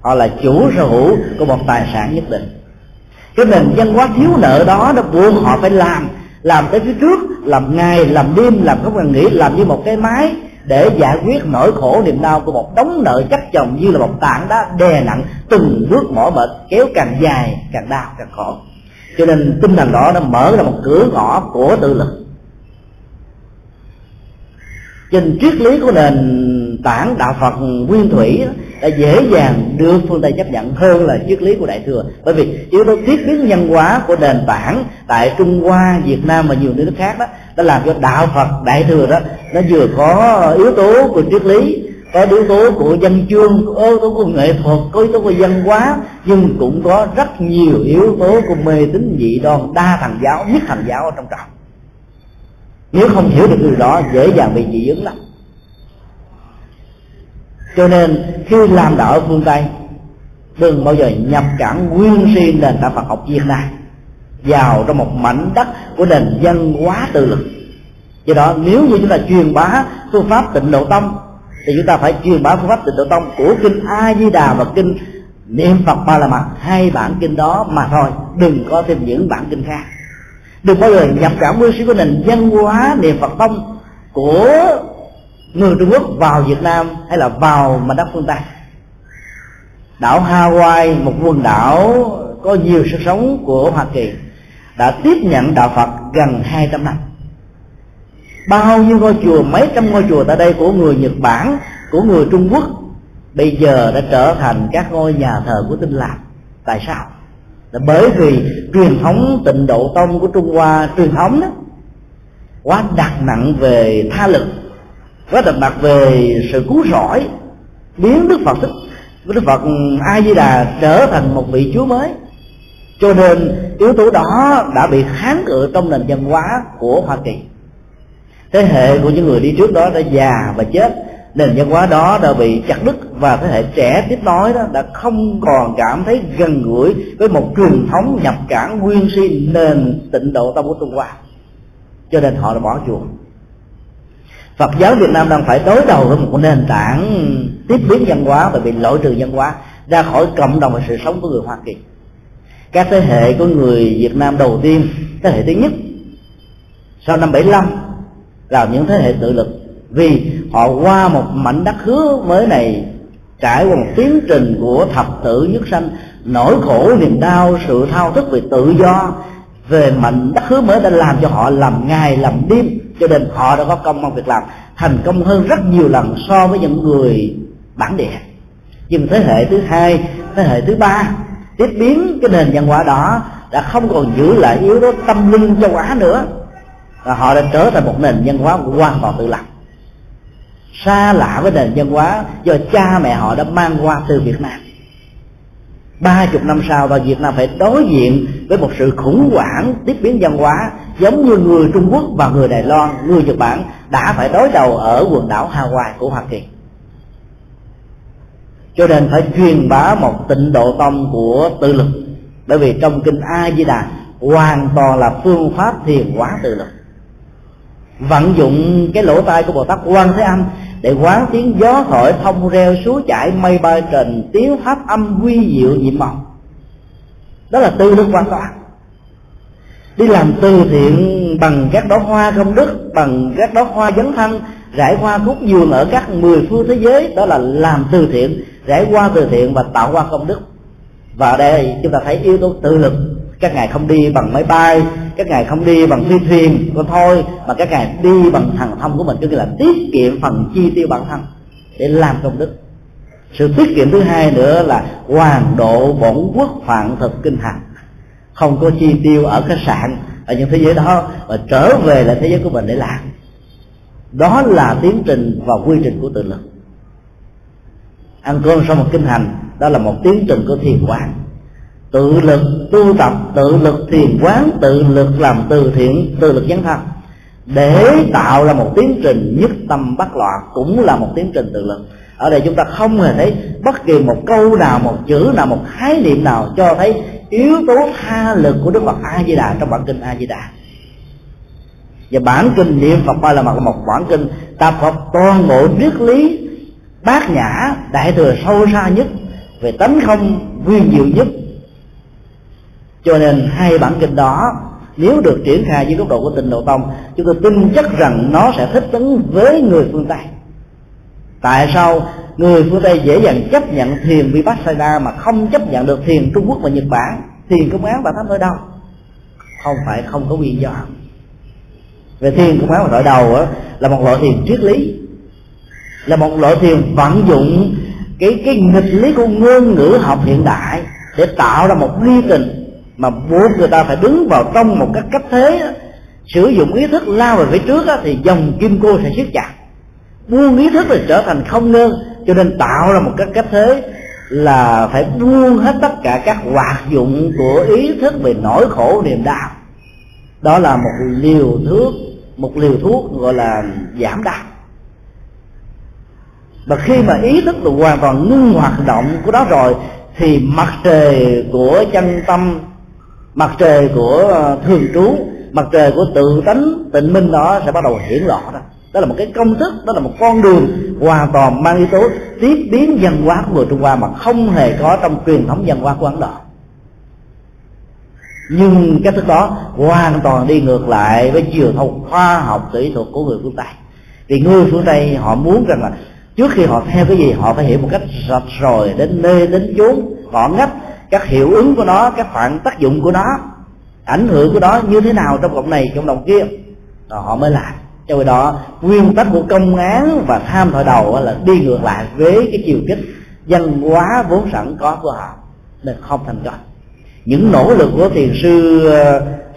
họ là chủ sở hữu của một tài sản nhất định. Cái nền văn hóa thiếu nợ đó nó buộc họ phải làm tới phía trước, làm ngày, làm đêm, làm không ngừng nghỉ, làm như một cái máy để giải quyết nỗi khổ niềm đau của một đống nợ chất chồng, như là một tảng đá đè nặng, từng bước mỏi mệt, kéo càng dài càng đau càng khổ. Cho nên tinh thần đó nó mở ra một cửa ngõ của tự lực. Trên triết lý của nền tảng đạo Phật nguyên thủy đã dễ dàng được phương Tây chấp nhận hơn là triết lý của Đại thừa, bởi vì yếu tố triết lý nhân hóa của nền tảng tại Trung Hoa, Việt Nam và nhiều nước khác đó đã làm cho đạo Phật Đại thừa đó nó vừa có yếu tố của triết lý, có yếu tố của văn chương, có yếu tố của nghệ thuật, có yếu tố của văn hóa, nhưng cũng có rất nhiều yếu tố của mê tín dị đoan, đa thần giáo, nhất thần giáo ở trong đó. Nếu không hiểu được điều đó, dễ dàng bị dị ứng lắm. Cho nên khi làm đạo ở phương Tây, đừng bao giờ nhập cảnh nguyên sinh nền tảng Phật học Việt Nam vào trong một mảnh đất của nền văn hóa tự lực. Do đó, nếu như chúng ta truyền bá phương pháp Tịnh Độ Tông thì chúng ta phải truyền bá phương pháp Tịnh Độ Tông của kinh A Di Đà và kinh Niệm Phật Ba La Mật, hai bản kinh đó mà thôi, đừng có thêm những bản kinh khác. Đừng bao giờ nhập cảm nguyên sĩ của nền văn hóa Niệm Phật Tông của người Trung Quốc vào Việt Nam hay là vào mảnh đất phương Tây. Đảo Hawaii, một quần đảo có nhiều sự sống của Hoa Kỳ, đã tiếp nhận đạo Phật gần 200 năm. Bao nhiêu ngôi chùa, mấy trăm ngôi chùa tại đây của người Nhật Bản, của người Trung Quốc bây giờ đã trở thành các ngôi nhà thờ của Tin Lành. Tại sao? Là bởi vì truyền thống Tịnh Độ Tông của Trung Hoa, truyền thống đó quá đặt nặng về tha lực, quá đặt nặng về sự cứu rỗi, biến Đức Phật A Di Đà trở thành một vị Chúa mới. Cho nên yếu tố đó đã bị kháng cự trong nền văn hóa của Hoa Kỳ. Thế hệ của những người đi trước đó đã già và chết, nền văn hóa đó đã bị chặt đứt, và thế hệ trẻ tiếp nối đó đã không còn cảm thấy gần gũi với một truyền thống nhập cảng nguyên sinh nền Tịnh Độ Tông của Trung Hoa, cho nên họ đã bỏ chùa. Phật giáo Việt Nam đang phải đối đầu với một nền tảng tiếp biến văn hóa và bị loại trừ văn hóa ra khỏi cộng đồng và sự sống của người Hoa Kỳ. Các thế hệ của người Việt Nam đầu tiên, thế hệ thứ nhất sau năm 75 là những thế hệ tự lực, vì họ qua một mảnh đất hứa mới này, trải qua một tiến trình của thập tử nhất sanh, nỗi khổ niềm đau, sự thao thức về tự do về mảnh đất hứa mới đã làm cho họ làm ngày làm đêm, cho nên họ đã có công việc làm thành công hơn rất nhiều lần so với những người bản địa. Nhưng thế hệ thứ hai, thế hệ thứ ba tiếp biến cái nền văn hóa đó đã không còn giữ lại yếu tố tâm linh châu Á nữa, và họ đã trở thành một nền văn hóa hoàn toàn tự lập, xa lạ với nền văn hóa do cha mẹ họ đã mang qua từ Việt Nam. 30 năm sau, và Việt Nam phải đối diện với một sự khủng hoảng tiếp biến văn hóa giống như người Trung Quốc và người Đài Loan, người Nhật Bản đã phải đối đầu ở quần đảo Hawaii của Hoa Kỳ. Cho nên phải truyền bá một tịnh độ tông của tự lực, bởi vì trong kinh A Di Đà hoàn toàn là phương pháp thiền hóa tự lực, vận dụng cái lỗ tai của Bồ Tát Quan Thế Âm để quán tiếng gió thổi, thông reo, suối chảy, mây bay trần, tiếng pháp âm quy diệu nhiệm màu. Đó là tư đức quan toàn. Đi làm từ thiện bằng các đóa hoa công đức, bằng các đóa hoa dấn thân, rải hoa cúc dường ở các 10 phương thế giới. Đó là làm từ thiện, rải hoa từ thiện và tạo hoa công đức. Và ở đây chúng ta thấy yếu tố tự lực. Các ngài không đi bằng máy bay, các ngài không đi bằng phi thuyền còn thôi, mà các ngài đi bằng thần thông của mình, tức là tiết kiệm phần chi tiêu bản thân để làm công đức. Sự tiết kiệm thứ hai nữa là hoàn độ bổn quốc phạn thực kinh hành, không có chi tiêu ở khách sạn ở những thế giới đó, và trở về lại thế giới của mình để làm. Đó là tiến trình và quy trình của tự lực. Ăn cơm sau một kinh hành, đó là một tiến trình của thiền quán. Tự lực tu tập, tự lực thiền quán, tự lực làm từ thiện, tự lực dấn thân, để tạo ra một tiến trình nhất tâm bất loạn, cũng là một tiến trình tự lực. Ở đây chúng ta không hề thấy bất kỳ một câu nào, một chữ nào, một khái niệm nào cho thấy yếu tố tha lực của Đức Phật A Di Đà trong bản kinh A Di Đà. Và bản kinh niệm Phật Ba La Mật là một bản kinh tập hợp toàn bộ triết lý bát nhã đại thừa sâu xa nhất, về tánh không nguyên diệu nhất. Cho nên hai bản kinh đó nếu được triển khai dưới góc độ của tịnh độ tông, chúng tôi tin chắc rằng nó sẽ thích ứng với người phương Tây. Tại sao người phương Tây dễ dàng chấp nhận thiền Vipassana mà không chấp nhận được thiền Trung Quốc và Nhật Bản, thiền Công Án và Thánh Ở Đâu? Không phải không có nguyên do. Về thiền Công Án và Thánh Ở Đâu là một loại thiền triết lý, là một loại thiền vận dụng cái nghịch lý của ngôn ngữ học hiện đại để tạo ra một quy trình mà buộc người ta phải đứng vào trong một cách thế đó, sử dụng ý thức lao về phía trước đó, thì dòng kim cô sẽ siết chặt, buông ý thức thì trở thành không nương. Cho nên tạo ra một cái cách thế là phải buông hết tất cả các hoạt dụng của ý thức về nỗi khổ niềm đau. Đó là một liều thuốc gọi là giảm đau. Và khi mà ý thức được hoàn toàn ngưng hoạt động của đó rồi, thì mặt trời của chân tâm, mặt trời của thường trú, mặt trời của tự tánh tịnh minh đó sẽ bắt đầu hiển lộ ra. Đó là một cái công thức, đó là một con đường hoàn toàn mang yếu tố tiếp biến văn hóa của người Trung Hoa mà không hề có trong truyền thống văn hóa của Ấn Độ. Nhưng cách thức đó hoàn toàn đi ngược lại với chiều thông khoa học kỹ thuật của người phương Tây. Vì người phương Tây họ muốn rằng là trước khi họ theo cái gì họ phải hiểu một cách rạch ròi đến nơi đến chốn, họ ngách các hiệu ứng của nó, các phản tác dụng của nó, ảnh hưởng của nó như thế nào trong cộng này, cộng đồng kia, rồi họ mới làm. Trong khi đó nguyên tắc của Công Án và Tham Thọ Đầu là đi ngược lại với cái chiều kích văn hóa vốn sẵn có của họ, nên không thành công. Những nỗ lực của thiền sư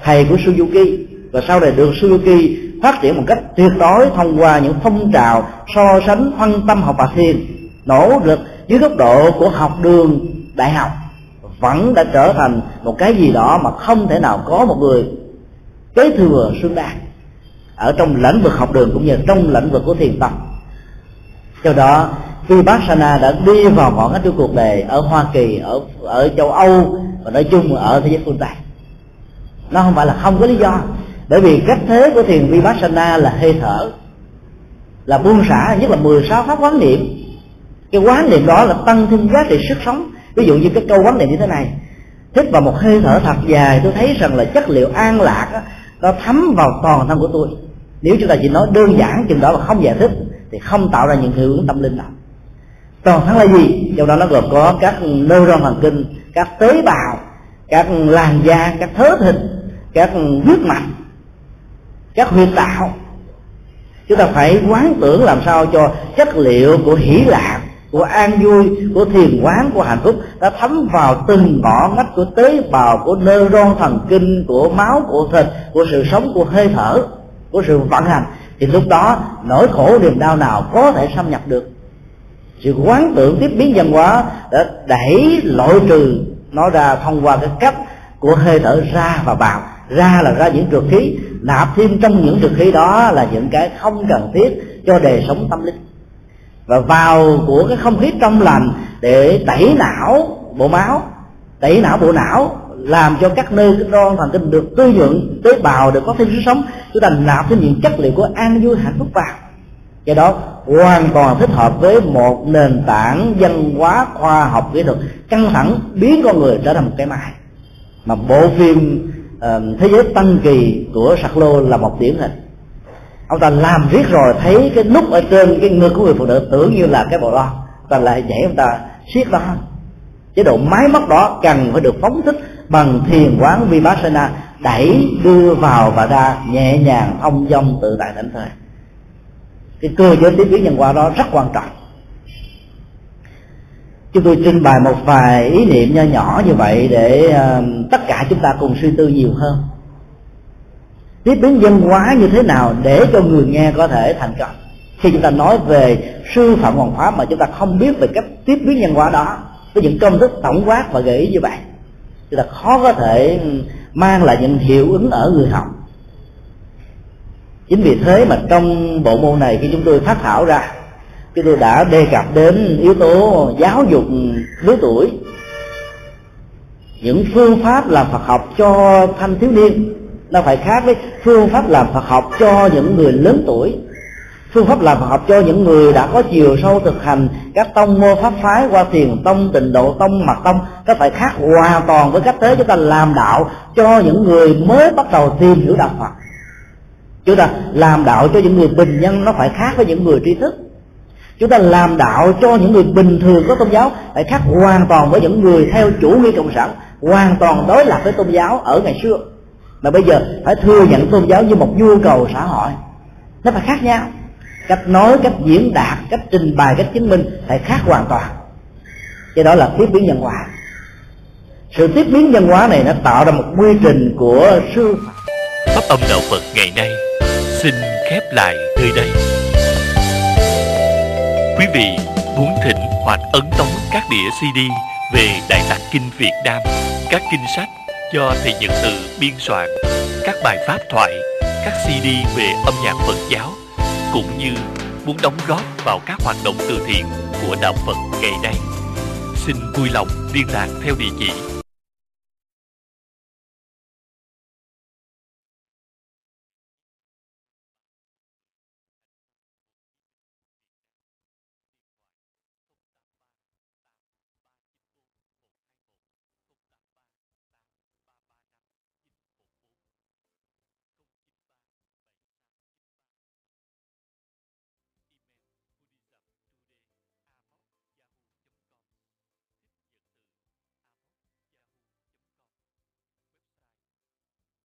thầy của Suzuki và sau này được Suzuki phát triển một cách tuyệt đối thông qua những phong trào so sánh phân tâm học và thiền, nỗ lực dưới góc độ của học đường đại học vẫn đã trở thành một cái gì đó mà không thể nào có một người kế thừa xứng đáng ở trong lĩnh vực học đường cũng như trong lĩnh vực của thiền tông. Theo đó Vipassana đã đi vào ngõ ngách của cuộc đời ở Hoa Kỳ, ở châu Âu và nói chung ở thế giới phương Tây. Nó không phải là không có lý do, bởi vì cách thế của thiền Vipassana là hơi thở, là buông xả, nhất là 16 pháp quán niệm. Cái quán niệm đó là tăng thêm giá trị sức sống. Ví dụ như cái câu quán niệm như thế này: hít vào một hơi thở thật dài, tôi thấy rằng là chất liệu an lạc đó, nó thấm vào toàn thân của tôi. Nếu chúng ta chỉ nói đơn giản chừng đó mà không giải thích thì không tạo ra những hiệu ứng tâm linh nào. Toàn thân là gì? Trong đó nó gồm có các neuron thần kinh, các tế bào, các làn da, các thớ thịt, các huyết mạch, các huyệt đạo. Chúng ta phải quán tưởng làm sao cho chất liệu của hỷ lạc, của an vui, của thiền quán, của hạnh phúc đã thấm vào từng ngõ ngách của tế bào, của neuron thần kinh, của máu, của thịt, của sự sống, của hơi thở, của sự vận hành, thì lúc đó nỗi khổ niềm đau nào có thể xâm nhập được. Sự quán tưởng tiếp biến văn hóa đã đẩy loại trừ nó ra thông qua cái cách của hơi thở ra và vào. Ra là ra những trượt khí, nạp thêm trong những trượt khí đó là những cái không cần thiết cho đời sống tâm linh, và vào của cái không khí trong lành để tẩy não bộ máu, tẩy não bộ não, làm cho các nơi neuron thần kinh được tư dưỡng, tế bào được có thêm sức sống. Chúng ta nạp thêm những chất liệu của an vui hạnh phúc vào, cái đó hoàn toàn thích hợp với một nền tảng văn hóa khoa học kỹ thuật căng thẳng, biến con người trở thành một cái máy. Mà bộ phim Thế giới Tân Kỳ của Sarlo là một điển hình. Ông ta làm riết rồi thấy cái nút ở trên cái ngực của người phụ nữ tưởng như là cái bộ lo, ta lại nhảy, ông ta siết đó. Chế độ máy móc đó cần phải được phóng thích bằng thiền quán vipassana, đẩy đưa vào và ra nhẹ nhàng, thông dong, tự tại, tỉnh thời. Cái cơ giới tiếp biến nhân quả đó rất quan trọng. Chúng tôi trình bày một vài ý niệm nho nhỏ như vậy để tất cả chúng ta cùng suy tư nhiều hơn. Tiếp biến văn hóa như thế nào để cho người nghe có thể thành công? Khi chúng ta nói về sư phạm hoàn pháp mà chúng ta không biết về cách tiếp biến văn hóa đó, với những công thức tổng quát và gợi ý như vậy, chúng ta khó có thể mang lại những hiệu ứng ở người học. Chính vì thế mà trong bộ môn này khi chúng tôi phát thảo ra, chúng tôi đã đề cập đến yếu tố giáo dục lứa tuổi, những phương pháp làm Phật học cho thanh thiếu niên nó phải khác với phương pháp làm Phật học cho những người lớn tuổi. Phương pháp làm Phật học cho những người đã có chiều sâu thực hành các tông môn pháp phái qua thiền tông, tịnh độ tông, mật tông, nó phải khác hoàn toàn với cách thế chúng ta làm đạo cho những người mới bắt đầu tìm hiểu đạo Phật. Chúng ta làm đạo cho những người bình dân nó phải khác với những người trí thức. Chúng ta làm đạo cho những người bình thường có tôn giáo phải khác hoàn toàn với những người theo chủ nghĩa cộng sản, hoàn toàn đối lập với tôn giáo ở ngày xưa, mà bây giờ phải thừa nhận tôn giáo như một nhu cầu xã hội. Nó phải khác nhau, cách nói, cách diễn đạt, cách trình bày, cách chứng minh phải khác hoàn toàn. Cái đó là tiếp biến văn hóa. Sự tiếp biến văn hóa này nó tạo ra một quy trình của sư phạm. Pháp âm đạo Phật ngày nay xin khép lại nơi đây. Quý vị muốn thỉnh hoặc ấn tống các đĩa CD về Đại Tạng Kinh Việt Nam, các kinh sách do Thầy Nhật Từ biên soạn, các bài pháp thoại, các CD về âm nhạc Phật giáo, cũng như muốn đóng góp vào các hoạt động từ thiện của đạo Phật ngày nay, xin vui lòng liên lạc theo địa chỉ